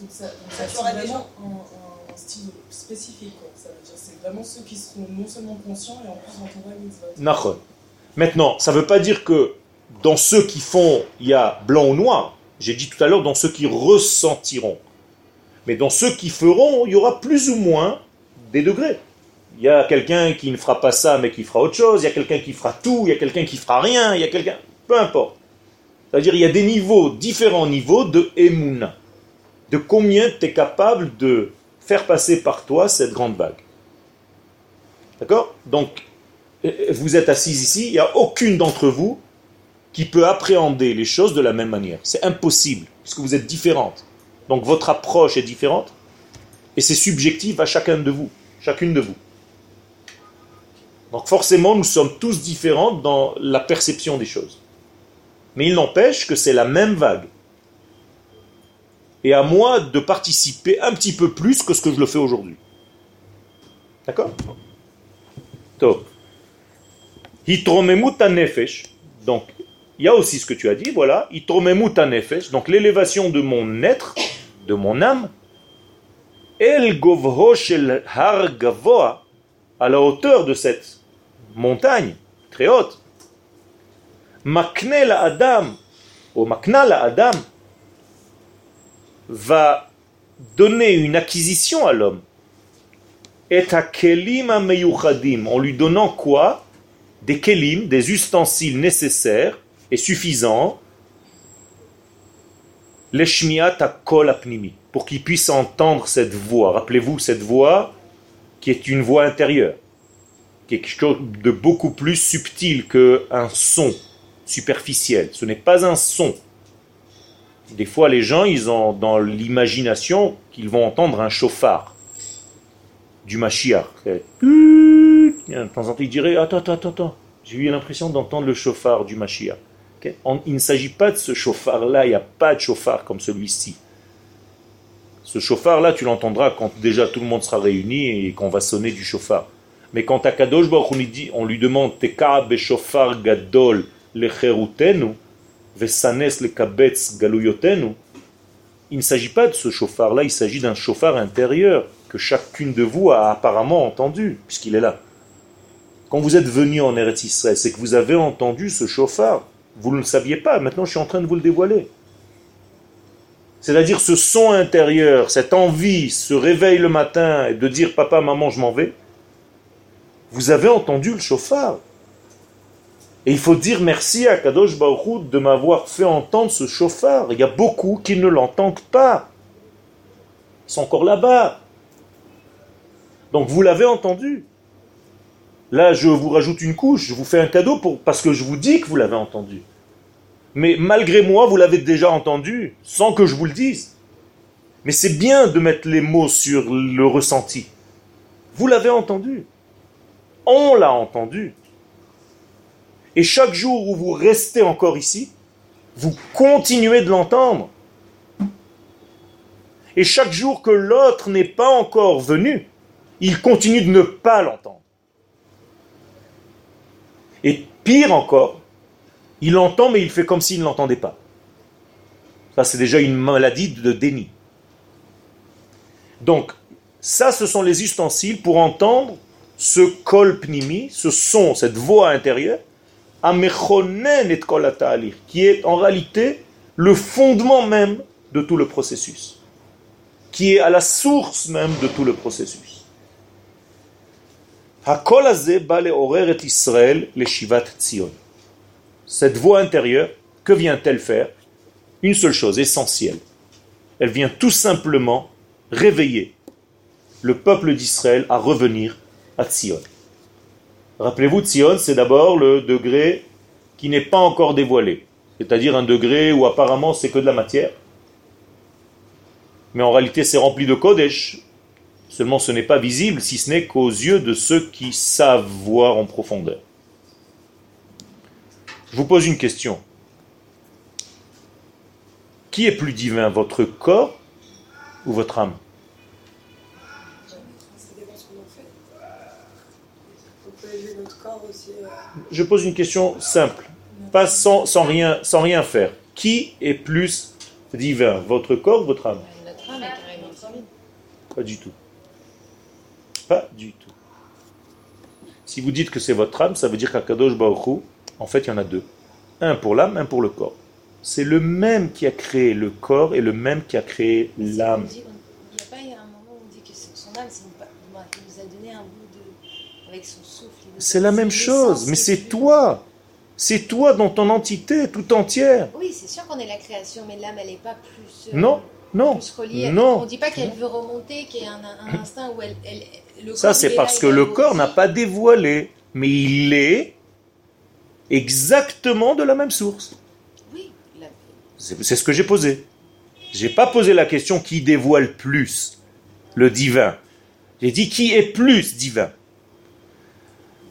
Donc ça, donc ça tu auras déjà un, un style spécifique, quoi. Ça veut dire c'est vraiment ceux qui sont non seulement conscients et en plus vont tomber à mitzvot. Nachon. Maintenant, ça ne veut pas dire que dans ceux qui font, il y a blanc ou noir. J'ai dit tout à l'heure, dans ceux qui ressentiront. Mais dans ceux qui feront, il y aura plus ou moins des degrés. Il y a quelqu'un qui ne fera pas ça, mais qui fera autre chose. Il y a quelqu'un qui fera tout. Il y a quelqu'un qui fera rien. Il y a quelqu'un... Peu importe. C'est-à-dire, il y a des niveaux, différents niveaux de Emouna. De combien tu es capable de faire passer par toi cette grande vague. D'accord ? Donc, vous êtes assis ici, il n'y a aucune d'entre vous qui peut appréhender les choses de la même manière. C'est impossible, puisque vous êtes différentes. Donc votre approche est différente, et c'est subjectif à chacun de vous, chacune de vous. Donc forcément, nous sommes tous différents dans la perception des choses. Mais il n'empêche que c'est la même vague. Et à moi de participer un petit peu plus que ce que je le fais aujourd'hui. D'accord ? Top. Hitromemut nefesh. Donc, il y a aussi ce que tu as dit, voilà. Hitromemut nefesh. Donc, l'élévation de mon être, de mon âme. El govho shel har gavoa. À la hauteur de cette montagne très haute. Makne la Adam. Ou Makna la Adam. Va donner une acquisition à l'homme. Et ha kelim ameyuchadim. En lui donnant quoi? Des kelim, des ustensiles nécessaires et suffisants, l'eshmiat hakol apnimi, pour qu'il puisse entendre cette voix. Rappelez-vous, cette voix qui est une voix intérieure, quelque chose de beaucoup plus subtil qu'un son superficiel. Ce n'est pas un son. Des fois, les gens, ils ont dans l'imagination qu'ils vont entendre un chauffard du Mashiach. De temps en temps, il dirait, attends, attends, attends, j'ai eu l'impression d'entendre le chauffard du Mashiach. Okay? On, il ne s'agit pas de ce chauffard-là, il n'y a pas de chauffard comme celui-ci. Ce chauffard-là, tu l'entendras quand déjà tout le monde sera réuni et qu'on va sonner du chauffard. Mais quand à Kadosh Baruch Hu, on lui dit, on lui demande, Teka be chauffard gadol lecherutenu, vesanes lekabetz galuyotenu, il ne s'agit pas de ce chauffard-là, il s'agit d'un chauffard intérieur que chacune de vous a apparemment entendu, puisqu'il est là. Quand vous êtes venu en Eretz Israël, c'est que vous avez entendu ce chauffard. Vous ne le saviez pas. Maintenant, je suis en train de vous le dévoiler. C'est-à-dire ce son intérieur, cette envie, ce réveil le matin et de dire « Papa, maman, je m'en vais ». Vous avez entendu le chauffard. Et il faut dire merci à Kadosh Baruch Hu de m'avoir fait entendre ce chauffard. Il y a beaucoup qui ne l'entendent pas. Ils sont encore là-bas. Donc vous l'avez entendu. Là, je vous rajoute une couche, je vous fais un cadeau pour, parce que je vous dis que vous l'avez entendu. Mais malgré moi, vous l'avez déjà entendu, sans que je vous le dise. Mais c'est bien de mettre les mots sur le ressenti. Vous l'avez entendu. On l'a entendu. Et chaque jour où vous restez encore ici, vous continuez de l'entendre. Et chaque jour que l'autre n'est pas encore venu, il continue de ne pas l'entendre. Et pire encore, il l'entend mais il fait comme s'il ne l'entendait pas. Ça, c'est déjà une maladie de déni. Donc, ça, ce sont les ustensiles pour entendre ce kol pnimi, ce son, cette voix intérieure, amechonen et kol ata'alir, qui est en réalité le fondement même de tout le processus, qui est à la source même de tout le processus. Hakol hazeh ba le'orer et Israël leshivat Tzion. Cette voix intérieure, que vient-elle faire? Une seule chose, essentielle. Elle vient tout simplement réveiller le peuple d'Israël à revenir à Tzion. Rappelez-vous, Tzion, c'est d'abord le degré qui n'est pas encore dévoilé, c'est-à-dire un degré où apparemment c'est que de la matière, mais en réalité c'est rempli de Kodesh, seulement ce n'est pas visible si ce n'est qu'aux yeux de ceux qui savent voir en profondeur. Je vous pose une question. Qui est plus divin, votre corps ou votre âme? Je pose une question simple, pas sans, sans, rien, sans rien faire. Qui est plus divin, votre corps ou votre âme? Notre âme, carrément. Pas du tout. Pas du tout. Si vous dites que c'est votre âme, ça veut dire qu'Akadosh Baruch Hu, en fait, il y en a deux. Un pour l'âme, un pour le corps. C'est le même qui a créé le corps et le même qui a créé l'âme. Il n'y a pas un moment où on dit que son âme, c'est nous a donné un bout de... avec son souffle. C'est la même chose, mais c'est toi. C'est toi dans ton entité, tout entière. Oui, c'est sûr qu'on est la création, mais l'âme, elle n'est pas plus... Euh, non, non, plus non. On ne dit pas qu'elle veut remonter, qu'il y a un, un instinct où elle... elle le corps, ça, c'est parce que le corps n'a pas dévoilé, mais il est exactement de la même source. Oui. La... C'est, c'est ce que j'ai posé. Je n'ai pas posé la question qui dévoile plus le divin. J'ai dit qui est plus divin.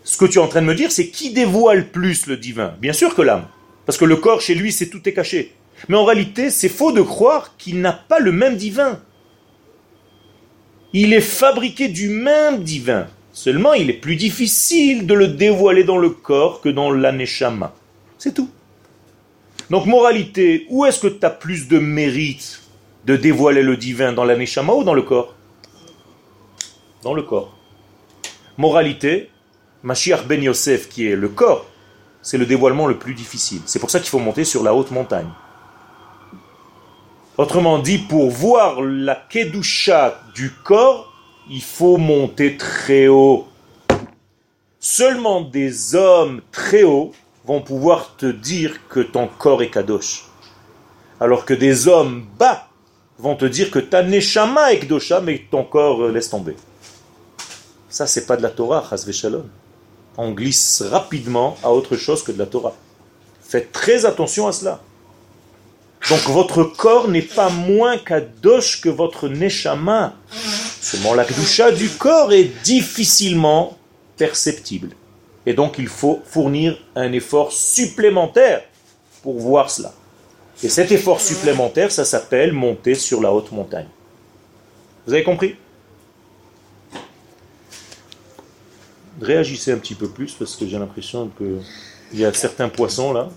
Ce que tu es en train de me dire, c'est qui dévoile plus le divin? Bien sûr que l'âme. Parce que le corps, chez lui, c'est tout est caché. Mais en réalité, c'est faux de croire qu'il n'a pas le même divin. Il est fabriqué du même divin. Seulement, il est plus difficile de le dévoiler dans le corps que dans l'aneshama. C'est tout. Donc, moralité, où est-ce que tu as plus de mérite de dévoiler le divin, dans l'aneshama ou dans le corps? Dans le corps. Moralité, Mashiach ben Yosef, qui est le corps, c'est le dévoilement le plus difficile. C'est pour ça qu'il faut monter sur la haute montagne. Autrement dit, pour voir la kedusha du corps, il faut monter très haut. Seulement des hommes très hauts vont pouvoir te dire que ton corps est kadosh. Alors que des hommes bas vont te dire que ta neshama est kedusha, mais ton corps laisse tomber. Ça, c'est pas de la Torah, chas v'shalom. On glisse rapidement à autre chose que de la Torah. Faites très attention à cela. Donc votre corps n'est pas moins kadosh que votre neshama. Seulement la kedusha du corps est difficilement perceptible. Et donc il faut fournir un effort supplémentaire pour voir cela. Et cet effort supplémentaire, ça s'appelle monter sur la haute montagne. Vous avez compris ? Réagissez un petit peu plus parce que j'ai l'impression qu'il y a certains poissons là,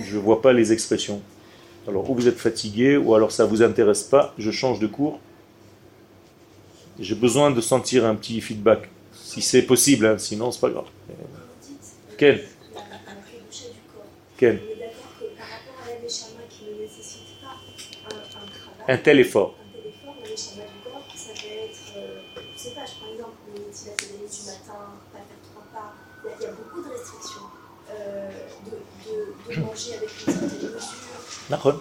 je ne vois pas les expressions. Alors ou vous êtes fatigué ou alors ça ne vous intéresse pas, je change de cours. J'ai besoin de sentir un petit feedback, si c'est possible, hein. Sinon c'est pas grave. Quel Quel Un tel effort. Manger avec une certaine mesure,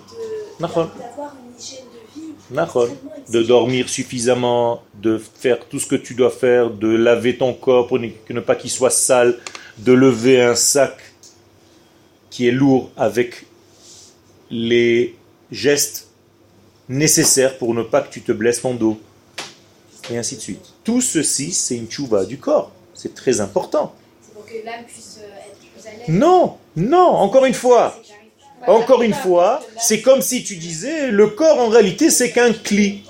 d'avoir une hygiène de vie, de dormir suffisamment, de faire tout ce que tu dois faire, de laver ton corps pour ne pas qu'il soit sale, de lever un sac qui est lourd avec les gestes nécessaires pour ne pas que tu te blesses ton dos, et ainsi de suite. Tout ceci, c'est une tchouva du corps, c'est très important. C'est pour que l'âme puisse être plus à l'aise. Non! Non, encore une fois, encore une fois, c'est comme si tu disais, le corps en réalité c'est qu'un cli.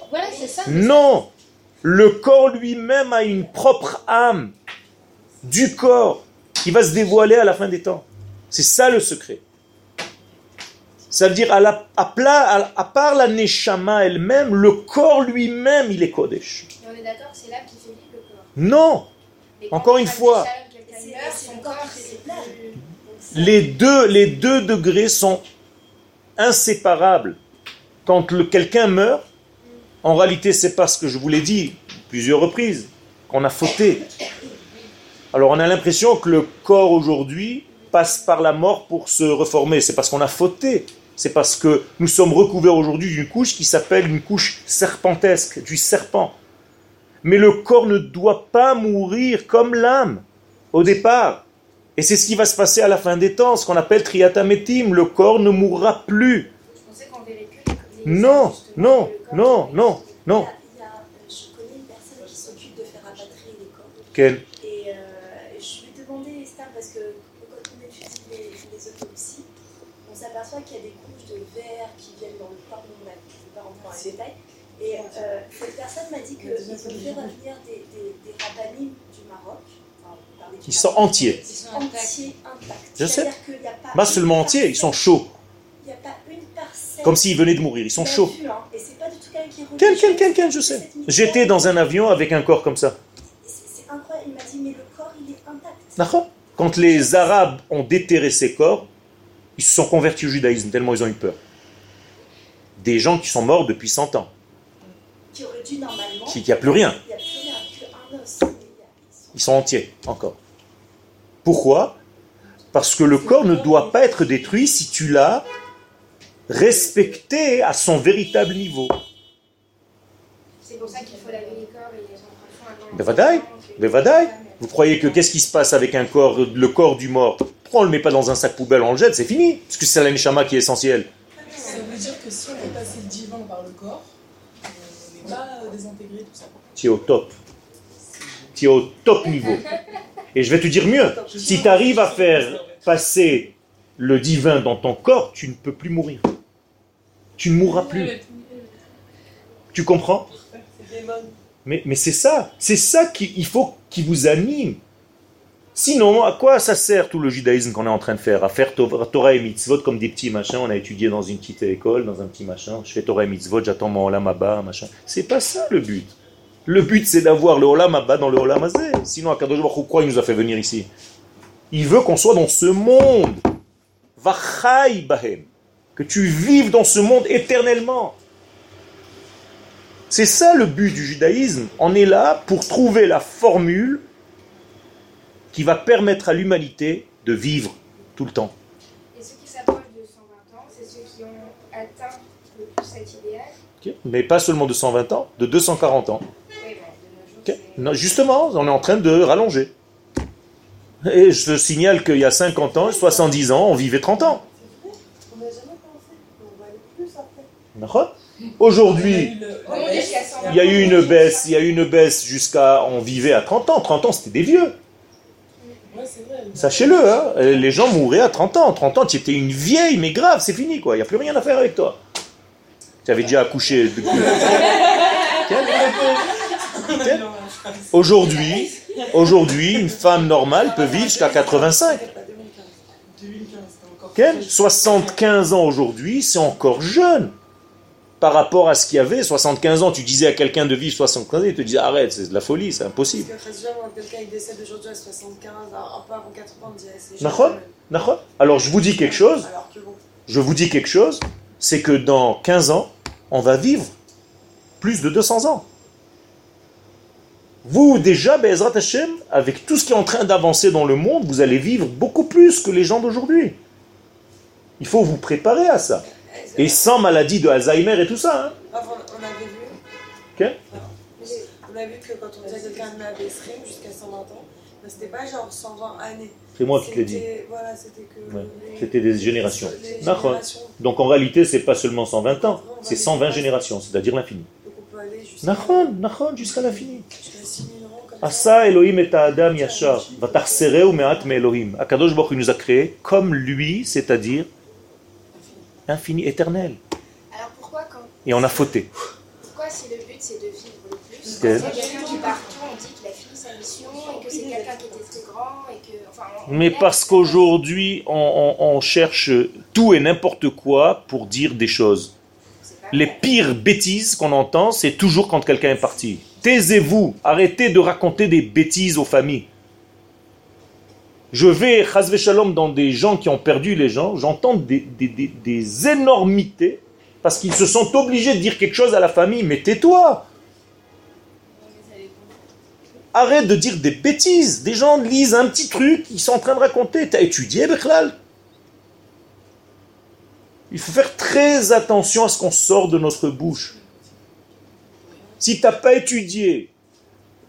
Non, le corps lui-même a une propre âme du corps. qui va se dévoiler à la fin des temps. C'est ça le secret. Ça veut dire, à, la, à, plat, à, à part la neshama elle-même, le corps lui-même, il est Kodesh. Mais on est d'accord, c'est l'âme qui faiblit le corps. Non. Encore une fois, les deux, les deux degrés sont inséparables. Quand le, quelqu'un meurt, en réalité, c'est parce que je vous l'ai dit plusieurs reprises, qu'on a fauté. Alors on a l'impression que le corps aujourd'hui passe par la mort pour se reformer. C'est parce qu'on a fauté. C'est parce que nous sommes recouverts aujourd'hui d'une couche qui s'appelle une couche serpentesque, du serpent. Mais le corps ne doit pas mourir comme l'âme, au départ. Et c'est ce qui va se passer à la fin des temps, ce qu'on appelle triatametim. Le corps ne mourra plus. Je pensais qu'on verrait plus. Non, non, non, non, non. Il y a, il y a, je connais une personne qui s'occupe de faire rapatrier les corps. Quelle ? Et euh, je lui ai demandé, Esther, parce que quand on étudie les, les autopsies, on s'aperçoit qu'il y a des couches de verre qui viennent dans le corps, on ne va pas rentrer en détail. Et euh, cette personne m'a dit qu'ils ont fait revenir des, des, des rabanim du Maroc. Enfin, du ils sont Maroc, entiers. Ils sont entiers, intacts. Je sais. Pas seulement entiers, ils sont chauds. Il n'y a pas une parcelle. Comme s'ils venaient de mourir, ils sont chauds. Vu, hein. Et c'est pas du tout quelqu'un qui roule. Quelqu'un, quelqu'un, je sais. J'étais dans un avion avec un corps comme ça. C'est, c'est incroyable. Il m'a dit, mais le corps, il est intact. D'accord. Quand les Arabes ont déterré ces corps, ils se sont convertis au judaïsme tellement ils ont eu peur. Des gens qui sont morts depuis cent ans. Qui aurait dû normalement... Qui, qui a plus rien. Il n'y a plus rien, qu'un os. Ils sont entiers, encore. Pourquoi ? Parce que le corps ne doit pas être détruit si tu l'as respecté à son véritable niveau. C'est pour ça qu'il faut laver les corps et les enfants... Bevadaï, Bevadaï. Vous croyez que qu'est-ce qui se passe avec un corps, le corps du mort ? Pourquoi on ne le met pas dans un sac poubelle, on le jette, c'est fini. Parce que c'est la neshama qui est essentielle. Ça veut dire que si on est passé divan par le corps... désintégrer tout ça. Tu es au top. Tu es au top niveau. Et je vais te dire mieux. Si tu arrives à faire passer le divin dans ton corps, tu ne peux plus mourir. Tu ne mourras plus. Tu comprends ? Mais, mais c'est ça. C'est ça qu'il faut qui vous anime. Sinon, à quoi ça sert tout le judaïsme qu'on est en train de faire ? À faire Torah et Mitzvot comme des petits machins, on a étudié dans une petite école, dans un petit machin, je fais Torah et Mitzvot, j'attends mon Olam Haba, machin. C'est pas ça le but. Le but c'est d'avoir le Olam Haba dans le Olam Hazeh. Sinon, Akadosh Baruch Hu, pourquoi il nous a fait venir ici ? Il veut qu'on soit dans ce monde. Vachai Bahem. Que tu vives dans ce monde éternellement. C'est ça le but du judaïsme. On est là pour trouver la formule qui va permettre à l'humanité de vivre tout le temps. Et ceux qui s'approchent de cent vingt ans, c'est ceux qui ont atteint le plus cet idéal. Okay. Mais pas seulement de cent vingt ans, de deux cent quarante ans. Oui, ben, de okay. Non, justement, on est en train de rallonger. Et je te signale qu'il y a cinquante ans, soixante-dix ans, on vivait trente ans. On n'a jamais pensé qu'on va aller plus après. D'accord ? Aujourd'hui, il y a eu une baisse, il y a eu une baisse jusqu'à... On vivait à trente ans. trente ans, c'était des vieux. Sachez-le, hein, les gens mouraient à trente ans. trente ans, tu étais une vieille, mais grave, c'est fini, quoi. Il n'y a plus rien à faire avec toi. Tu avais déjà accouché depuis. Aujourd'hui, aujourd'hui, une femme normale peut vivre jusqu'à quatre-vingt-cinq. soixante-quinze ans aujourd'hui, c'est encore jeune. Par rapport à ce qu'il y avait, soixante-quinze ans, tu disais à quelqu'un de vivre soixante-quinze ans, il te disait arrête, c'est de la folie, c'est impossible. Parce que quand quelqu'un décède aujourd'hui à soixante-quinze, un peu avant quatre-vingts, on dirait c'est jeune. Alors je vous dis quelque chose, Alors que bon. je vous dis quelque chose, c'est que dans quinze ans, on va vivre plus de deux cents ans. Vous déjà, Be'ezrat Hashem, avec tout ce qui est en train d'avancer dans le monde, vous allez vivre beaucoup plus que les gens d'aujourd'hui. Il faut vous préparer à ça. Et sans maladie de Alzheimer et tout ça. Hein. Enfin, on avait vu. Okay. On a vu que quand on disait quelqu'un de la Besserim jusqu'à cent vingt ans, ben c'était pas genre cent vingt années. C'est moi qui te l'ai dit. Voilà, c'était que. Ouais. Les... C'était des générations. Les générations. Donc en réalité, c'est pas seulement cent vingt ans, c'est cent vingt générations, c'est-à-dire l'infini. Donc on peut aller jusqu'à. Nachon, Nachon, jusqu'à l'infini. Jusqu'à six mille ans comme ça. Asa Elohim et Adam Yachar, Vatarsereu me'at me'Elohim. Akadosh Baruch Hu nous a créés comme lui, c'est-à-dire. Infini, éternel. Alors pourquoi quand... Et on a fauté. Pourquoi si le but c'est de vivre le plus, okay. Quand il y a quelqu'un qui part tout, on dit qu'il a fini sa mission et que c'est quelqu'un qui était très grand et que... mais parce qu'aujourd'hui, on, on, on cherche tout et n'importe quoi pour dire des choses. Les pires bêtises qu'on entend, c'est toujours quand quelqu'un est parti. Taisez-vous, arrêtez de raconter des bêtises aux familles. Je vais, chas v'shalom, dans des gens qui ont perdu les gens, j'entends des, des, des, des énormités, parce qu'ils se sont obligés de dire quelque chose à la famille, mais tais-toi. Arrête de dire des bêtises, des gens lisent un petit truc, ils sont en train de raconter, t'as étudié, Bechlal. Il faut faire très attention à ce qu'on sort de notre bouche. Si tu n'as pas étudié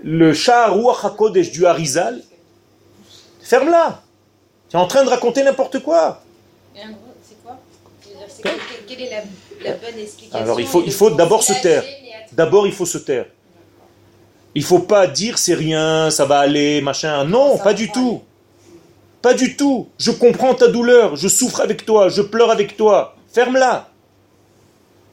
le Sha'ar Ruach HaKodesh du Harizal, ferme-la. Tu es en train de raconter n'importe quoi. C'est quoi, c'est quoi quelle est la, la bonne explication? Alors il faut, il faut d'abord se taire. D'abord il faut se taire. Il ne faut pas dire c'est rien, ça va aller, machin. Non, pas du tout. Pas du tout. Je comprends ta douleur, je souffre avec toi, je pleure avec toi. Ferme-la.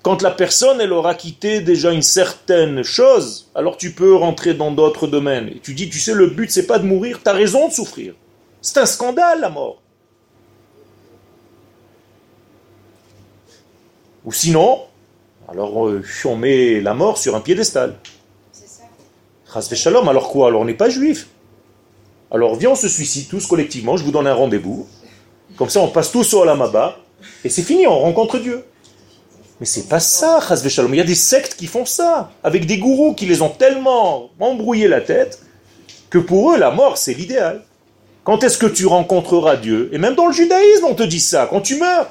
Quand la personne, elle aura quitté déjà une certaine chose, alors tu peux rentrer dans d'autres domaines. Et tu dis, tu sais, le but, c'est pas de mourir, t'as raison de souffrir. C'est un scandale, la mort. Ou sinon, alors on met la mort sur un piédestal. C'est ça. Chas v'shalom, alors quoi? Alors on n'est pas juif. Alors viens, on se suicide tous collectivement, je vous donne un rendez-vous. Comme ça, on passe tous au Olam Haba, et c'est fini, on rencontre Dieu. Mais c'est pas ça, chas v'shalom. Il y a des sectes qui font ça, avec des gourous qui les ont tellement embrouillé la tête, que pour eux, la mort, c'est l'idéal. Quand est-ce que tu rencontreras Dieu? Et même dans le judaïsme, on te dit ça, quand tu meurs.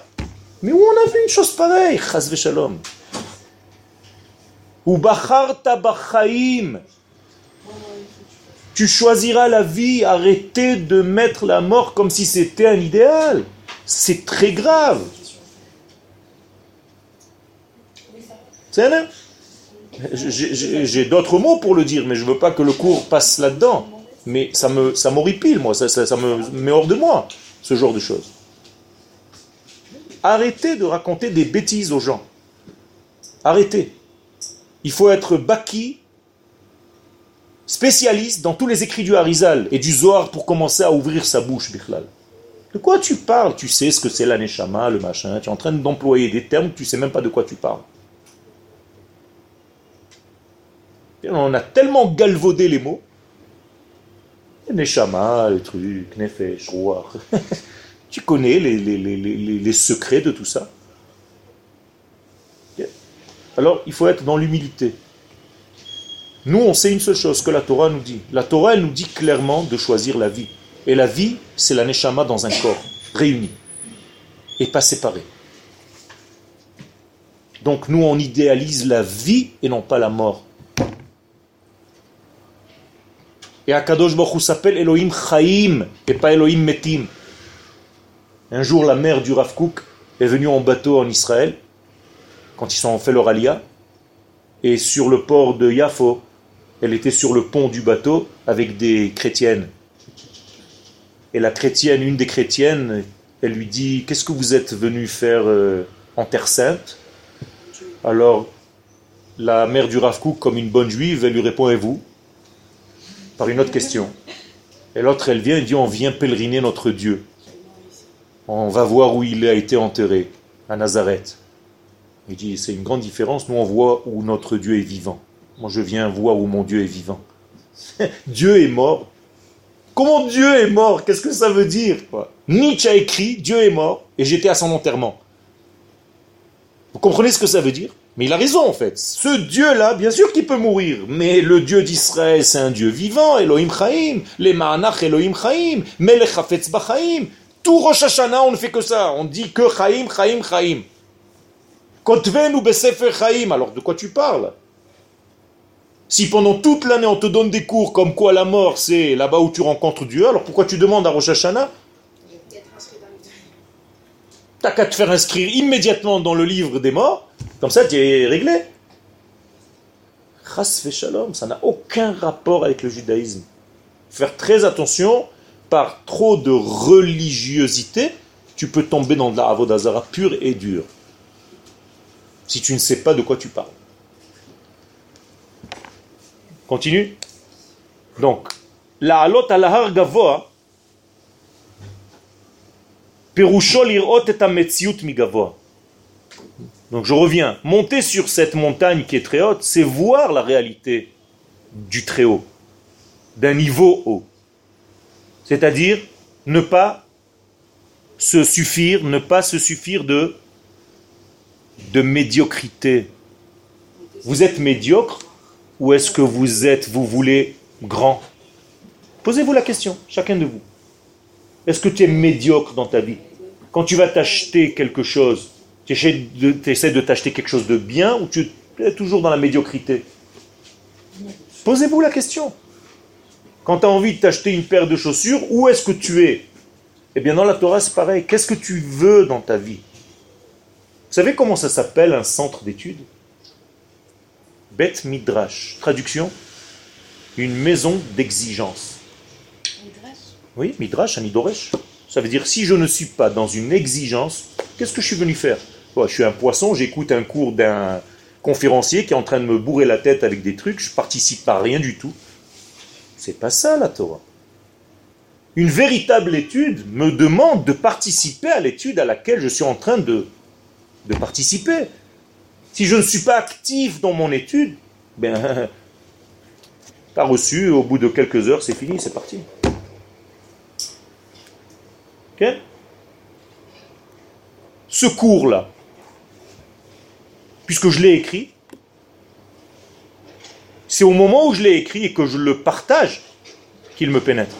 Mais où on a vu une chose pareille, chas v'shalom? Ou bacharta bachaim. Tu choisiras la vie, arrêtez de mettre la mort comme si c'était un idéal. C'est très grave. C'est un... j'ai, j'ai, j'ai d'autres mots pour le dire, mais je ne veux pas que le cours passe là-dedans. Mais ça me, ça m'horripile, moi, ça, ça, ça me met hors de moi, ce genre de choses. Arrêtez de raconter des bêtises aux gens. Arrêtez. Il faut être baki, spécialiste dans tous les écrits du Harizal et du Zohar pour commencer à ouvrir sa bouche, Bichlal. De quoi tu parles? Tu sais ce que c'est la Neshama, le machin. Tu es en train d'employer des termes, tu ne sais même pas de quoi tu parles. Et on a tellement galvaudé les mots. Neshama, le truc, Nefesh, Ruach. Tu connais les, les, les, les, les secrets de tout ça. Alors, il faut être dans l'humilité. Nous, on sait une seule chose que la Torah nous dit. La Torah, elle nous dit clairement de choisir la vie. Et la vie, c'est la Neshama dans un corps, réuni. Et pas séparé. Donc nous, on idéalise la vie et non pas la mort. Et Akadosh Baruch Hu s'appelle Elohim Chaim et pas Elohim Metim. Un jour, la mère du Rav Kook est venue en bateau en Israël, quand ils ont fait leur aliyah, et sur le port de Yafo. Elle était sur le pont du bateau avec des chrétiennes. Et la chrétienne, une des chrétiennes, elle lui dit « Qu'est-ce que vous êtes venu faire euh, en Terre Sainte ?» Alors, la mère du Rav Kook, comme une bonne juive, elle lui répond « Et vous ?» par une autre question. Et l'autre, elle vient et dit « On vient pèleriner notre Dieu. On va voir où il a été enterré, à Nazareth. » Il dit « C'est une grande différence, nous on voit où notre Dieu est vivant. » Moi, je viens voir où mon Dieu est vivant. Dieu est mort. Comment Dieu est mort? Qu'est-ce que ça veut dire, quoi? Nietzsche a écrit « Dieu est mort » et j'étais à son enterrement. Vous comprenez ce que ça veut dire? Mais il a raison, en fait. Ce Dieu-là, bien sûr qu'il peut mourir. Mais le Dieu d'Israël, c'est un Dieu vivant. Elohim Chaim. Les Ma'anach Elohim Chaim. Melech Hafetz Bachaim. Tout Rosh Hashanah, on ne fait que ça. On dit que Chaim, Chaim, Chaim. Kotvenu Besefer Chaim. Alors, de quoi tu parles? Si pendant toute l'année on te donne des cours comme quoi la mort c'est là-bas où tu rencontres Dieu, alors pourquoi tu demandes à Rosh Hashanah? T'as qu'à te faire inscrire immédiatement dans le livre des morts, comme ça tu es réglé. Chas v'shalom, ça n'a aucun rapport avec le judaïsme. Faire très attention, par trop de religiosité, tu peux tomber dans de la avodah zarah pure et dure. Si tu ne sais pas de quoi tu parles. Continue. Donc, la halot al har gavoa, Perushol irot et ametziut migavoa. Donc je reviens, monter sur cette montagne qui est très haute, c'est voir la réalité du très haut, d'un niveau haut. C'est-à-dire ne pas se suffire, ne pas se suffire de, de médiocrité. Vous êtes médiocre ou est-ce que vous êtes, vous voulez grand? Posez-vous la question, chacun de vous. Est-ce que tu es médiocre dans ta vie? Quand tu vas t'acheter quelque chose, tu essaies de, tu essaies de t'acheter quelque chose de bien ou tu es toujours dans la médiocrité? Posez-vous la question. Quand tu as envie de t'acheter une paire de chaussures, où est-ce que tu es? Eh bien dans la Torah c'est pareil. Qu'est-ce que tu veux dans ta vie? Vous savez comment ça s'appelle un centre d'études? Bet Midrash. Traduction? Une maison d'exigence. Midrash? Oui, Midrash, Anidoresh. Ça veut dire si je ne suis pas dans une exigence, qu'est-ce que je suis venu faire? Bon, je suis un poisson, j'écoute un cours d'un conférencier qui est en train de me bourrer la tête avec des trucs, je participe à rien du tout. C'est pas ça la Torah. Une véritable étude me demande de participer à l'étude à laquelle je suis en train de, de participer. Si je ne suis pas actif dans mon étude, ben, t'as reçu, au bout de quelques heures, c'est fini, c'est parti. Ok? Ce cours-là, puisque je l'ai écrit, c'est au moment où je l'ai écrit et que je le partage qu'il me pénètre.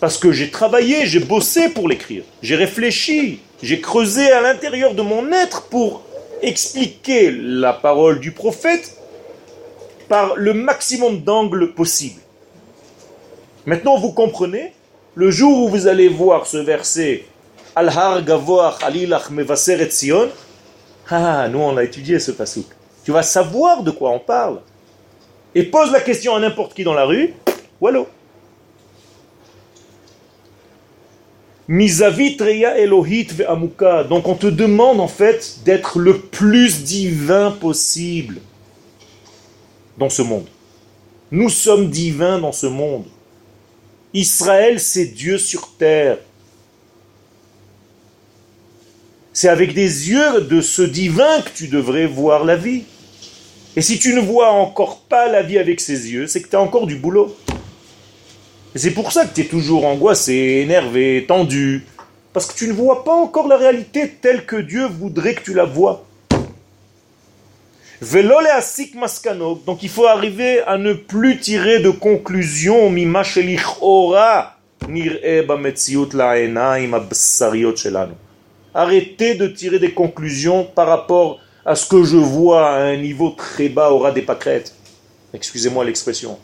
Parce que j'ai travaillé, j'ai bossé pour l'écrire, j'ai réfléchi. J'ai creusé à l'intérieur de mon être pour expliquer la parole du prophète par le maximum d'angles possible. Maintenant, vous comprenez, le jour où vous allez voir ce verset Al Har Gavoach Alilach Mevaseret Sion, ah, nous on a étudié ce passouk. Tu vas savoir de quoi on parle. Et pose la question à n'importe qui dans la rue, wallo. Mizavit reya Elohit ve'amuka. Donc on te demande en fait d'être le plus divin possible dans ce monde. Nous sommes divins dans ce monde. Israël, c'est Dieu sur terre. C'est avec des yeux de ce divin que tu devrais voir la vie. Et si tu ne vois encore pas la vie avec ses yeux, c'est que tu as encore du boulot. Et c'est pour ça que tu es toujours angoissé, énervé, tendu. Parce que tu ne vois pas encore la réalité telle que Dieu voudrait que tu la vois. Donc il faut arriver à ne plus tirer de conclusion. Arrêtez de tirer des conclusions par rapport à ce que je vois à un niveau très bas au ras des pâquerettes. Excusez-moi l'expression.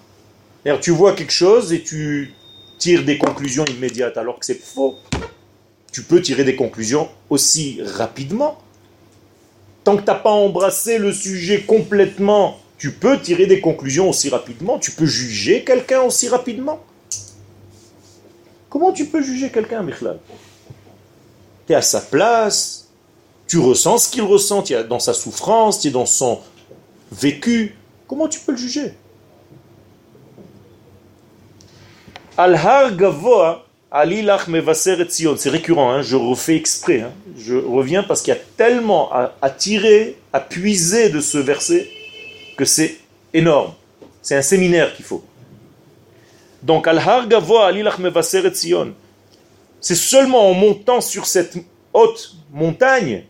Alors, tu vois quelque chose et tu tires des conclusions immédiates, alors que c'est faux. Tu peux tirer des conclusions aussi rapidement. Tant que tu n'as pas embrassé le sujet complètement, tu peux tirer des conclusions aussi rapidement. Tu peux juger quelqu'un aussi rapidement. Comment tu peux juger quelqu'un, Michlal? Tu es à sa place, tu ressens ce qu'il ressent, tu es dans sa souffrance, tu es dans son vécu. Comment tu peux le juger? Al Har Gavoa Alilach Mevaseret Sion. C'est récurrent, hein? Je refais exprès. Hein? Je reviens parce qu'il y a tellement à, à tirer, à puiser de ce verset que c'est énorme. C'est un séminaire qu'il faut. Donc Al Har Gavoa Alilach Mevaseret Sion. C'est seulement en montant sur cette haute montagne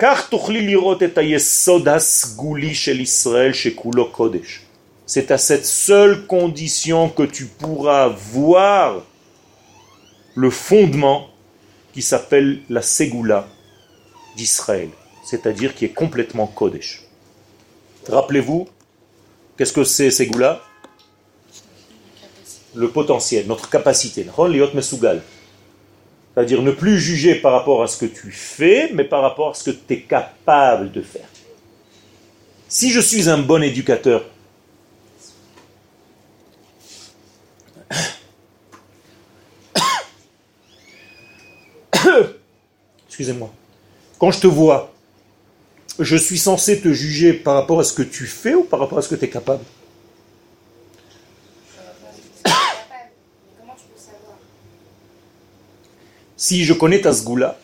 Kar Tuchli Lirot et Hayesod HaSguli Shel Israël Shekulo Kodesh. C'est à cette seule condition que tu pourras voir le fondement qui s'appelle la Ségoula d'Israël, c'est-à-dire qui est complètement Kodesh. Rappelez-vous, qu'est-ce que c'est Ségoula? Le potentiel, notre capacité. C'est-à-dire ne plus juger par rapport à ce que tu fais, mais par rapport à ce que tu es capable de faire. Si je suis un bon éducateur, excusez-moi, quand je te vois, je suis censé te juger par rapport à ce que tu fais ou par rapport à ce que tu es capable? Comment tu peux savoir? si je connais ta Sgoula,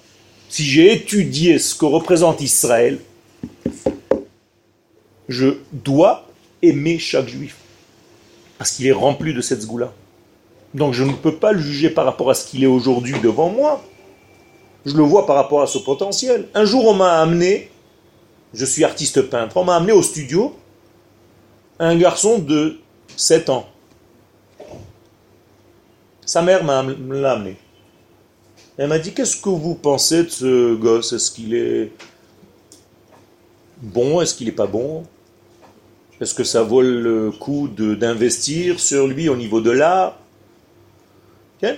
si j'ai étudié ce que représente Israël, je dois aimer chaque juif, parce qu'il est rempli de cette Sgoula. Donc je ne peux pas le juger par rapport à ce qu'il est aujourd'hui devant moi. Je le vois par rapport à ce potentiel. Un jour, on m'a amené, je suis artiste peintre, on m'a amené au studio un garçon de sept ans. Sa mère m'a amené. Elle m'a dit, qu'est-ce que vous pensez de ce gosse? Est-ce qu'il est bon? Est-ce qu'il n'est pas bon? Est-ce que ça vaut le coup de, d'investir sur lui au niveau de l'art? Okay.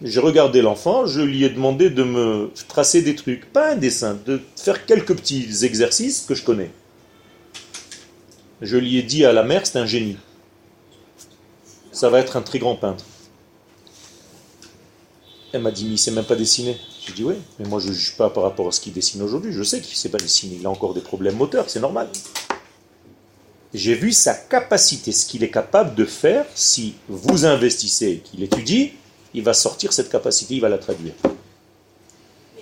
J'ai regardé l'enfant, je lui ai demandé de me tracer des trucs, pas un dessin, de faire quelques petits exercices que je connais. Je lui ai dit à la mère, c'est un génie. Ça va être un très grand peintre. Elle m'a dit, mais il ne sait même pas dessiner. J'ai dit, oui, mais moi je ne juge pas par rapport à ce qu'il dessine aujourd'hui. Je sais qu'il ne sait pas dessiner, il a encore des problèmes moteurs, c'est normal. J'ai vu sa capacité, ce qu'il est capable de faire. Si vous investissez et qu'il étudie, il va sortir cette capacité, il va la traduire. Mais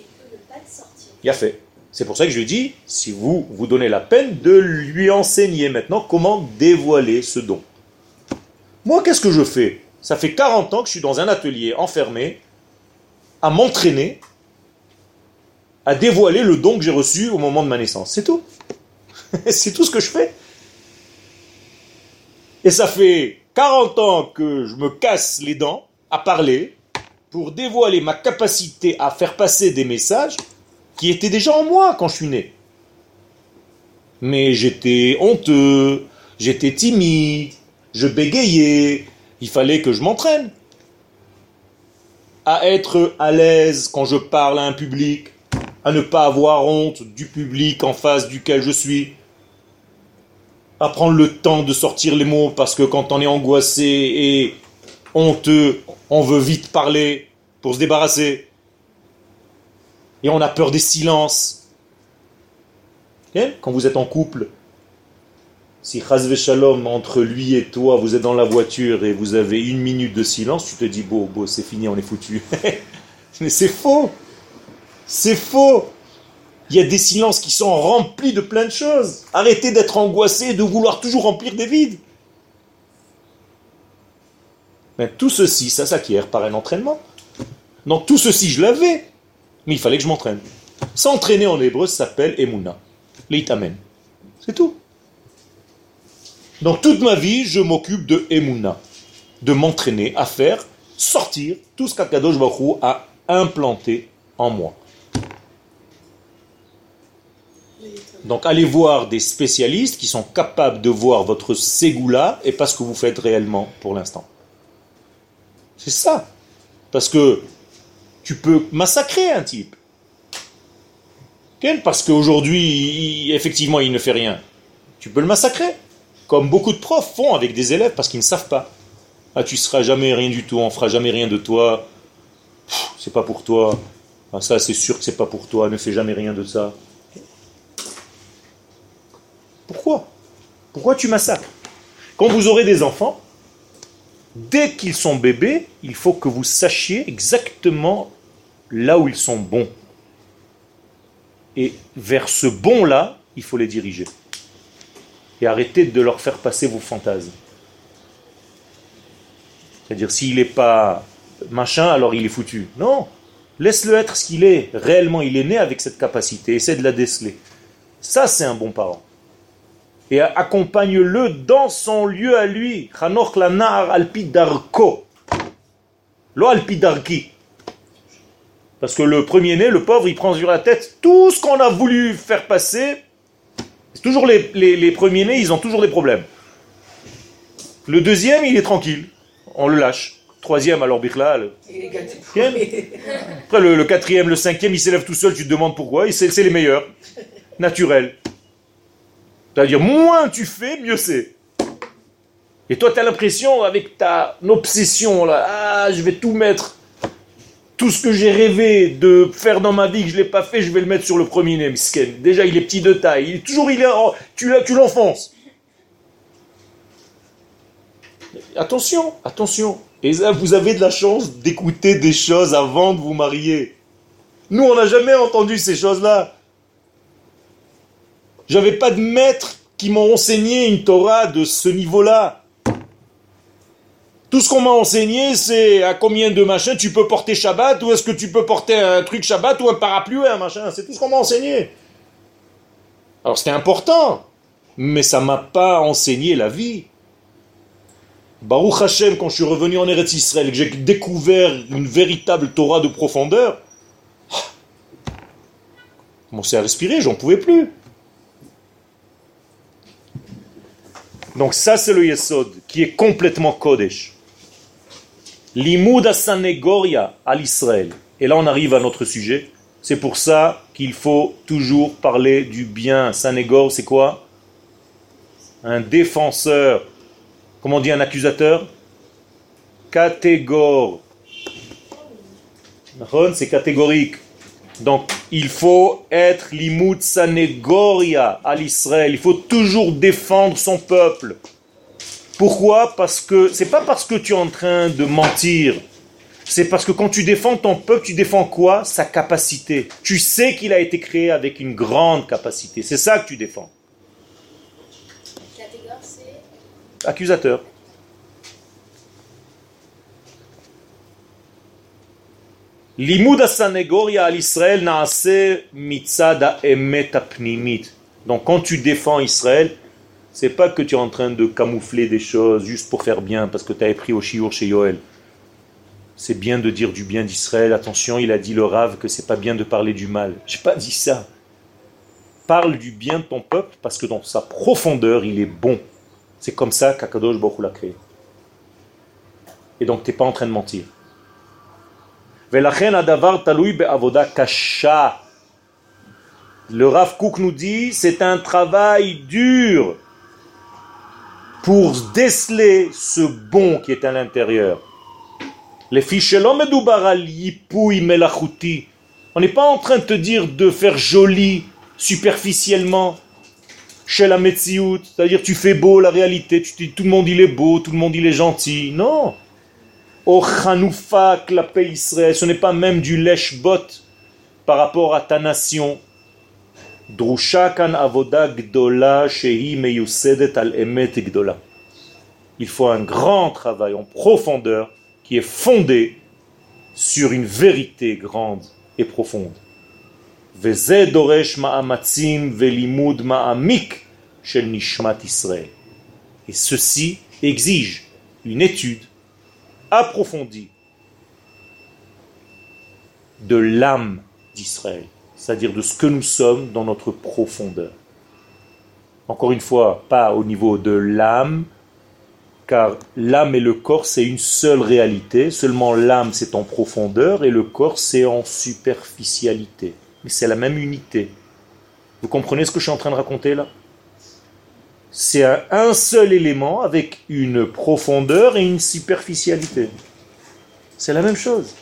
il peut ne pas le sortir. Il a fait. C'est pour ça que je lui dis, si vous vous donnez la peine de lui enseigner maintenant comment dévoiler ce don. Moi, qu'est-ce que je fais? Ça fait quarante ans que je suis dans un atelier enfermé, à m'entraîner, à dévoiler le don que j'ai reçu au moment de ma naissance. C'est tout. C'est tout ce que je fais. Et ça fait quarante ans que je me casse les dents à parler pour dévoiler ma capacité à faire passer des messages qui étaient déjà en moi quand je suis né. Mais j'étais honteux, j'étais timide, je bégayais, il fallait que je m'entraîne à être à l'aise quand je parle à un public, à ne pas avoir honte du public en face duquel je suis, à prendre le temps de sortir les mots, parce que quand on est angoissé et honteux, on veut vite parler pour se débarrasser. Et on a peur des silences. Okay? Quand vous êtes en couple, si chas v'shalom, entre lui et toi, vous êtes dans la voiture et vous avez une minute de silence, tu te dis, bon, bon c'est fini, on est foutu. Mais c'est faux. C'est faux. Il y a des silences qui sont remplis de plein de choses. Arrêtez d'être angoissé et de vouloir toujours remplir des vides. Mais tout ceci, ça s'acquiert par un entraînement. Donc tout ceci, je l'avais, mais il fallait que je m'entraîne. S'entraîner en hébreu, ça s'appelle Emouna, l'Itamen. C'est tout. Donc toute ma vie, je m'occupe de Emouna, de m'entraîner à faire sortir tout ce qu'Akadosh Baruch Hu a implanté en moi. Donc allez voir des spécialistes qui sont capables de voir votre ségoula et pas ce que vous faites réellement pour l'instant. C'est ça. Parce que tu peux massacrer un type. Parce qu'aujourd'hui, effectivement, il ne fait rien. Tu peux le massacrer. Comme beaucoup de profs font avec des élèves parce qu'ils ne savent pas. Ah, tu ne seras jamais rien du tout, on ne fera jamais rien de toi. Pff, c'est pas pour toi. Ah, ça, c'est sûr que c'est pas pour toi, ne fais jamais rien de ça. Pourquoi ? Pourquoi tu massacres ? Quand vous aurez des enfants, dès qu'ils sont bébés, il faut que vous sachiez exactement là où ils sont bons. Et vers ce bon-là, il faut les diriger. Et arrêtez de leur faire passer vos fantasmes. C'est-à-dire, s'il n'est pas machin, alors il est foutu. Non, laisse-le être ce qu'il est. Réellement, il est né avec cette capacité. Essaie de la déceler. Ça, c'est un bon parent. Et accompagne-le dans son lieu à lui. Chanoch lanar alpi darko. Lo alpi darki. Parce que le premier-né, le pauvre, il prend sur la tête tout ce qu'on a voulu faire passer. C'est toujours les, les, les premiers-nés, ils ont toujours des problèmes. Le deuxième, il est tranquille. On le lâche. Troisième, alors Birla. Le... Après, le, le quatrième, le cinquième, il s'élève tout seul. Tu te demandes pourquoi. Et c'est, c'est les meilleurs. Naturel. C'est-à-dire, moins tu fais, mieux c'est. Et toi, tu as l'impression, avec ta obsession, là, ah, je vais tout mettre, tout ce que j'ai rêvé de faire dans ma vie, que je ne l'ai pas fait, je vais le mettre sur le premier-né, misken. Déjà, il est petit de taille. Il est toujours, il est, oh, tu, tu l'enfonces. Attention, attention. Et ça, vous avez de la chance d'écouter des choses avant de vous marier. Nous, on n'a jamais entendu ces choses-là. J'avais pas de maître qui m'ont enseigné une Torah de ce niveau-là. Tout ce qu'on m'a enseigné, c'est à combien de machins tu peux porter Shabbat, ou est-ce que tu peux porter un truc Shabbat, ou un parapluie, un machin. C'est tout ce qu'on m'a enseigné. Alors c'était important, mais ça m'a pas enseigné la vie. Baruch Hashem, quand je suis revenu en Eretz Israël, que j'ai découvert une véritable Torah de profondeur, je commençais à respirer, j'en pouvais plus. Donc ça c'est le Yesod qui est complètement Kodesh. Limoud HaSanegoria à l'Israël. Et là on arrive à notre sujet. C'est pour ça qu'il faut toujours parler du bien. Sanégor, c'est quoi? Un défenseur. Comment on dit un accusateur? Catégor. C'est catégorique. Donc, il faut être l'imout sanégoria à l'Israël. Il faut toujours défendre son peuple. Pourquoi? Parce que c'est pas parce que tu es en train de mentir. C'est parce que quand tu défends ton peuple, tu défends quoi? Sa capacité. Tu sais qu'il a été créé avec une grande capacité. C'est ça que tu défends. Catégor, c'est... Accusateur. Limoud HaSanegoria à l'Israël naaseh mitzad ha'emet ha'pnimit. Donc quand tu défends Israël, c'est pas que tu es en train de camoufler des choses juste pour faire bien parce que tu avais pris au shiur chez Yoel. C'est bien de dire du bien d'Israël. Attention, il a dit le Rav que c'est pas bien de parler du mal. J'ai pas dit ça. Parle du bien de ton peuple parce que dans sa profondeur, il est bon. C'est comme ça qu'Akadosh Baruch Hu l'a créé. Et donc t'es pas en train de mentir. Le Rav Kook nous dit, c'est un travail dur pour déceler ce bon qui est à l'intérieur. Les fiches l'homme de on n'est pas en train de te dire de faire joli superficiellement chez la Metziout, c'est-à-dire tu fais beau la réalité, tu te dis tout le monde il est beau, tout le monde il est gentil, non. Oh Hanoufa klapé Israël, ce n'est pas même du lèche-bot par rapport à ta nation. Drusha kan avoda gdola shehi meyusedet al emet gdola. Il faut un grand travail en profondeur qui est fondé sur une vérité grande et profonde. Veze doresh ma'amatzim velimud ma'amik shel nishmat Israël. Et ceci exige une étude approfondie de l'âme d'Israël, c'est-à-dire de ce que nous sommes dans notre profondeur. Encore une fois, pas au niveau de l'âme, car l'âme et le corps, c'est une seule réalité. Seulement l'âme, c'est en profondeur et le corps, c'est en superficialité. Mais c'est la même unité. Vous comprenez ce que je suis en train de raconter là ? C'est un seul élément avec une profondeur et une superficialité. C'est la même chose.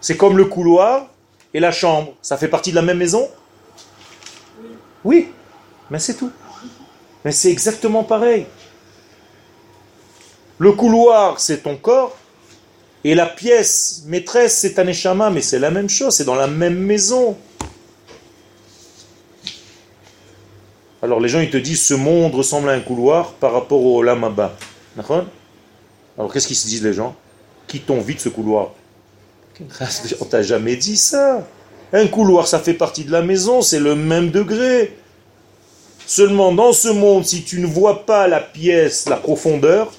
C'est comme le couloir et la chambre. Ça fait partie de la même maison ? Oui, mais c'est tout. Mais c'est exactement pareil. Le couloir, c'est ton corps. Et la pièce maîtresse, c'est ta neshama. Mais c'est la même chose, c'est dans la même maison. Alors les gens ils te disent ce monde ressemble à un couloir par rapport au Olam Haba. D'accord ? Alors qu'est-ce qu'ils se disent les gens ? Quittons vite ce couloir. On t'a jamais dit ça. Un couloir ça fait partie de la maison, c'est le même degré. Seulement dans ce monde, si tu ne vois pas la pièce, la profondeur,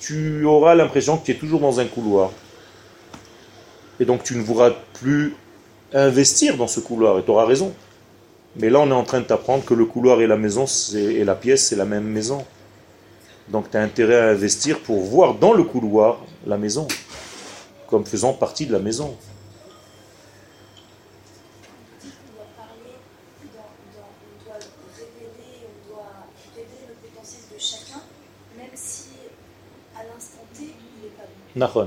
tu auras l'impression que tu es toujours dans un couloir. Et donc tu ne voudras plus investir dans ce couloir et tu auras raison. Mais là, on est en train de t'apprendre que le couloir et la maison, c'est, et la pièce, c'est la même maison. Donc, tu as intérêt à investir pour voir dans le couloir la maison, comme faisant partie de la maison. On doit parler, dans, dans, on doit révéler, on doit révéler le potentiel de chacun, même si à l'instant T, il n'est pas bon. Nahon. Euh,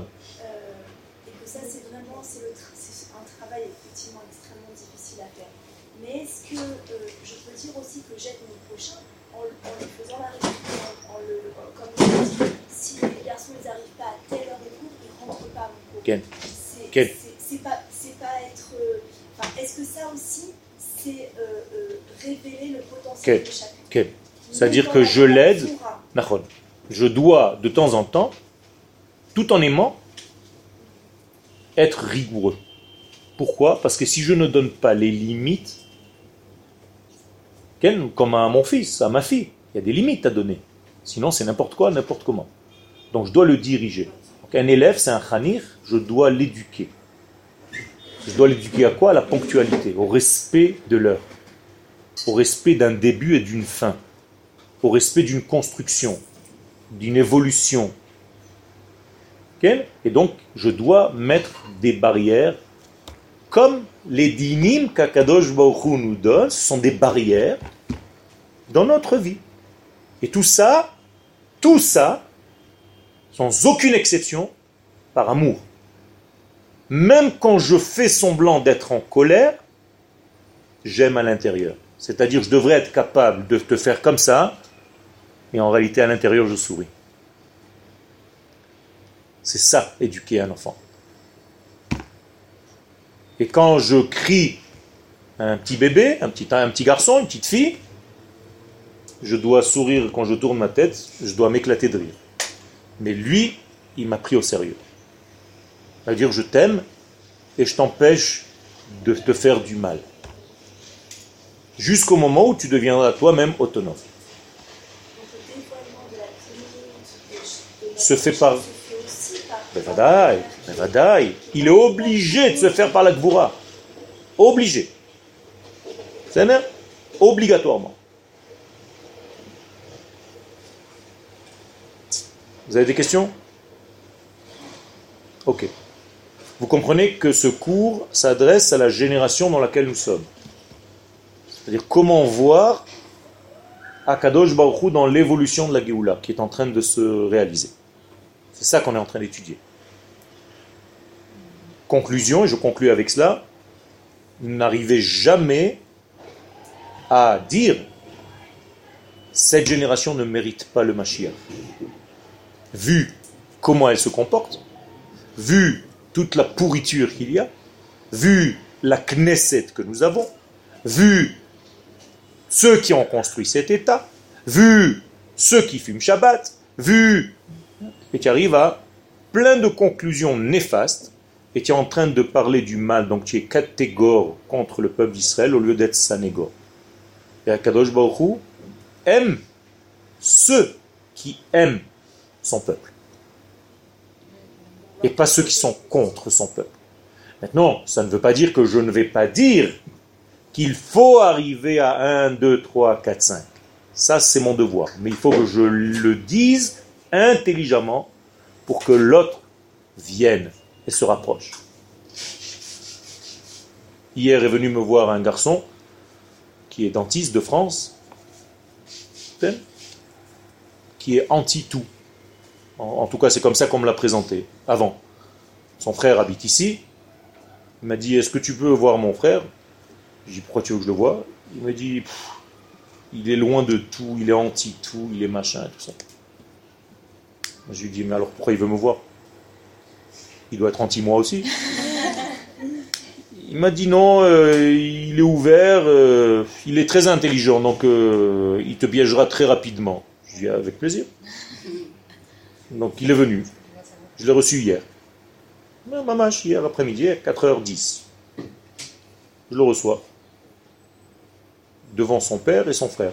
et que ça, c'est vraiment c'est le tra- c'est un travail effectivement extrêmement difficile à faire. Mais est-ce que euh, je peux dire aussi que j'aide mon prochain en, en lui faisant la réflexion, en, en le, en, comme on dit, si les garçons n'arrivent pas à Quel c'est, Quel c'est, c'est, pas, c'est pas être... Euh, enfin, est-ce que ça aussi, c'est euh, euh, révéler le potentiel Quel de chacun Quel C'est-à-dire que je l'aide, je dois de temps en temps, tout en aimant, être rigoureux. Pourquoi ? Parce que si je ne donne pas les limites, comme à mon fils, à ma fille, il y a des limites à donner. Sinon, c'est n'importe quoi, n'importe comment. Donc, je dois le diriger. Donc, un élève, c'est un khanir, je dois l'éduquer. Je dois l'éduquer à quoi ? À la ponctualité, au respect de l'heure, au respect d'un début et d'une fin, au respect d'une construction, d'une évolution. Et donc, je dois mettre des barrières. Comme les dinim qu'Akadosh Baruch Hu nous donne, ce sont des barrières dans notre vie. Et tout ça, tout ça, sans aucune exception, par amour. Même quand je fais semblant d'être en colère, j'aime à l'intérieur. C'est-à-dire, je devrais être capable de te faire comme ça, et en réalité, à l'intérieur, je souris. C'est ça, éduquer un enfant. Et quand je crie à un petit bébé, un petit, un petit garçon, une petite fille, je dois sourire quand je tourne ma tête, je dois m'éclater de rire. Mais lui, il m'a pris au sérieux. C'est-à-dire, je t'aime et je t'empêche de te faire du mal. Jusqu'au moment où tu deviendras toi-même autonome. Se fait par... Il est obligé de se faire par la Gvoura. Obligé. C'est même obligatoirement. Vous avez des questions ? Ok. Vous comprenez que ce cours s'adresse à la génération dans laquelle nous sommes. C'est-à-dire comment voir Akadosh Baruch Hu dans l'évolution de la Géoula qui est en train de se réaliser. C'est ça qu'on est en train d'étudier. Conclusion, et je conclue avec cela, n'arrivez jamais à dire cette génération ne mérite pas le Mashiach. Vu comment elle se comporte, vu toute la pourriture qu'il y a, vu la Knesset que nous avons, vu ceux qui ont construit cet État, vu ceux qui fument Shabbat, vu... et tu arrives à plein de conclusions néfastes, et tu es en train de parler du mal, donc tu es catégore contre le peuple d'Israël au lieu d'être sanégore. Et Akadosh Baruch Hu aime ceux qui aiment son peuple, et pas ceux qui sont contre son peuple. Maintenant, ça ne veut pas dire que je ne vais pas dire qu'il faut arriver à un, deux, trois, quatre, cinq. Ça, c'est mon devoir, mais il faut que je le dise intelligemment pour que l'autre vienne et se rapproche. Hier est venu me voir un garçon qui est dentiste de France, qui est anti-tout. En, en tout cas, c'est comme ça qu'on me l'a présenté avant. Son frère habite ici. Il m'a dit, est-ce que tu peux voir mon frère ? J'ai dit, pourquoi tu veux que je le voie ? Il m'a dit, il est loin de tout, il est anti-tout, il est machin, tout ça. Je lui dis, mais alors pourquoi il veut me voir ? Il doit être anti-moi aussi. Il m'a dit non, euh, il est ouvert, euh, il est très intelligent, donc euh, il te piégera très rapidement. Je lui dis, avec plaisir. Donc il est venu. Je l'ai reçu hier. Maman, hier après-midi, à quatre heures dix. Je le reçois. Devant son père et son frère.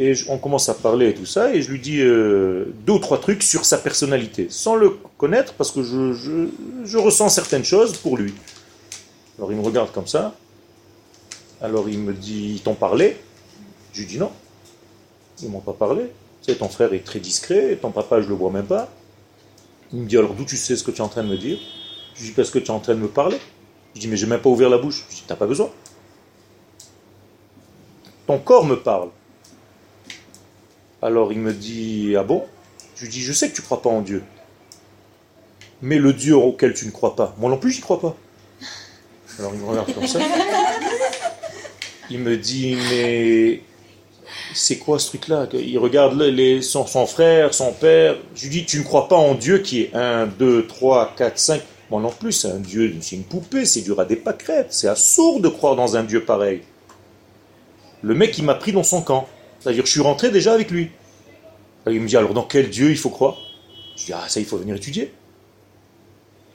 Et on commence à parler et tout ça, et je lui dis euh, deux ou trois trucs sur sa personnalité, sans le connaître, parce que je, je, je ressens certaines choses pour lui. Alors il me regarde comme ça, alors il me dit, ils t'ont parlé ? Je lui dis non, ils m'ont pas parlé, tu sais, ton frère est très discret, ton papa je le vois même pas. Il me dit, alors d'où tu sais ce que tu es en train de me dire ? Je lui dis, parce que tu es en train de me parler. Je lui dis, mais je n'ai même pas ouvert la bouche. Je lui dis, t'as pas besoin. Ton corps me parle. Alors il me dit, ah bon ? Je lui dis, je sais que tu ne crois pas en Dieu. Mais le Dieu auquel tu ne crois pas, moi non plus j'y crois pas. Alors il me regarde comme ça. Il me dit, mais c'est quoi ce truc-là? Il regarde les, son, son frère, son père. Je lui dis, tu ne crois pas en Dieu qui est un, deux, trois, quatre, cinq. Moi non plus, c'est un Dieu, c'est une poupée, c'est du rat des pâquerettes. C'est absurde de croire dans un Dieu pareil. Le mec, il m'a pris dans son camp. C'est-à-dire, je suis rentré déjà avec lui. Il me dit, alors dans quel Dieu il faut croire? Je dis, ah ça, il faut venir étudier.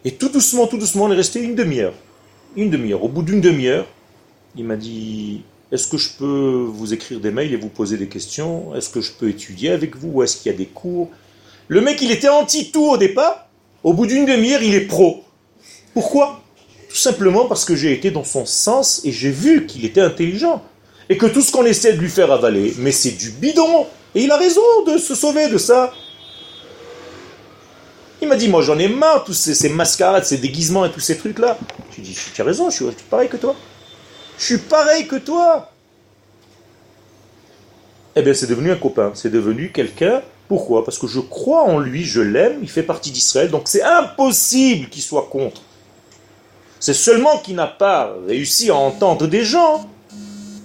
Et tout doucement, tout doucement, on est resté une demi-heure. Une demi-heure. Au bout d'une demi-heure, il m'a dit, est-ce que je peux vous écrire des mails et vous poser des questions? Est-ce que je peux étudier avec vous? Ou est-ce qu'il y a des cours? Le mec, il était anti-tout au départ. Au bout d'une demi-heure, il est pro. Pourquoi? Tout simplement parce que j'ai été dans son sens et j'ai vu qu'il était intelligent. Et que tout ce qu'on essaie de lui faire avaler, mais c'est du bidon. Et il a raison de se sauver de ça. Il m'a dit, moi j'en ai marre, tous ces, ces mascarades, ces déguisements et tous ces trucs-là. Je lui ai dit, tu as raison, je suis pareil que toi. Je suis pareil que toi. Eh bien, c'est devenu un copain, c'est devenu quelqu'un. Pourquoi? Parce que je crois en lui, je l'aime, il fait partie d'Israël, donc c'est impossible qu'il soit contre. C'est seulement qu'il n'a pas réussi à entendre des gens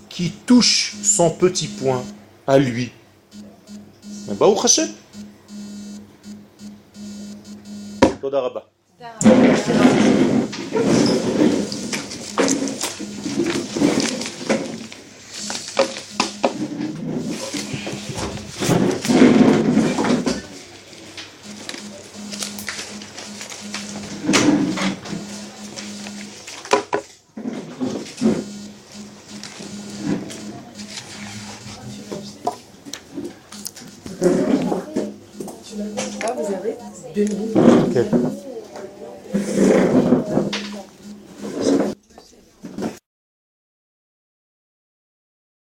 qui touchent son petit point à lui. Mais bah, où Hachem? Toda Rabba. Deux minutes. Okay.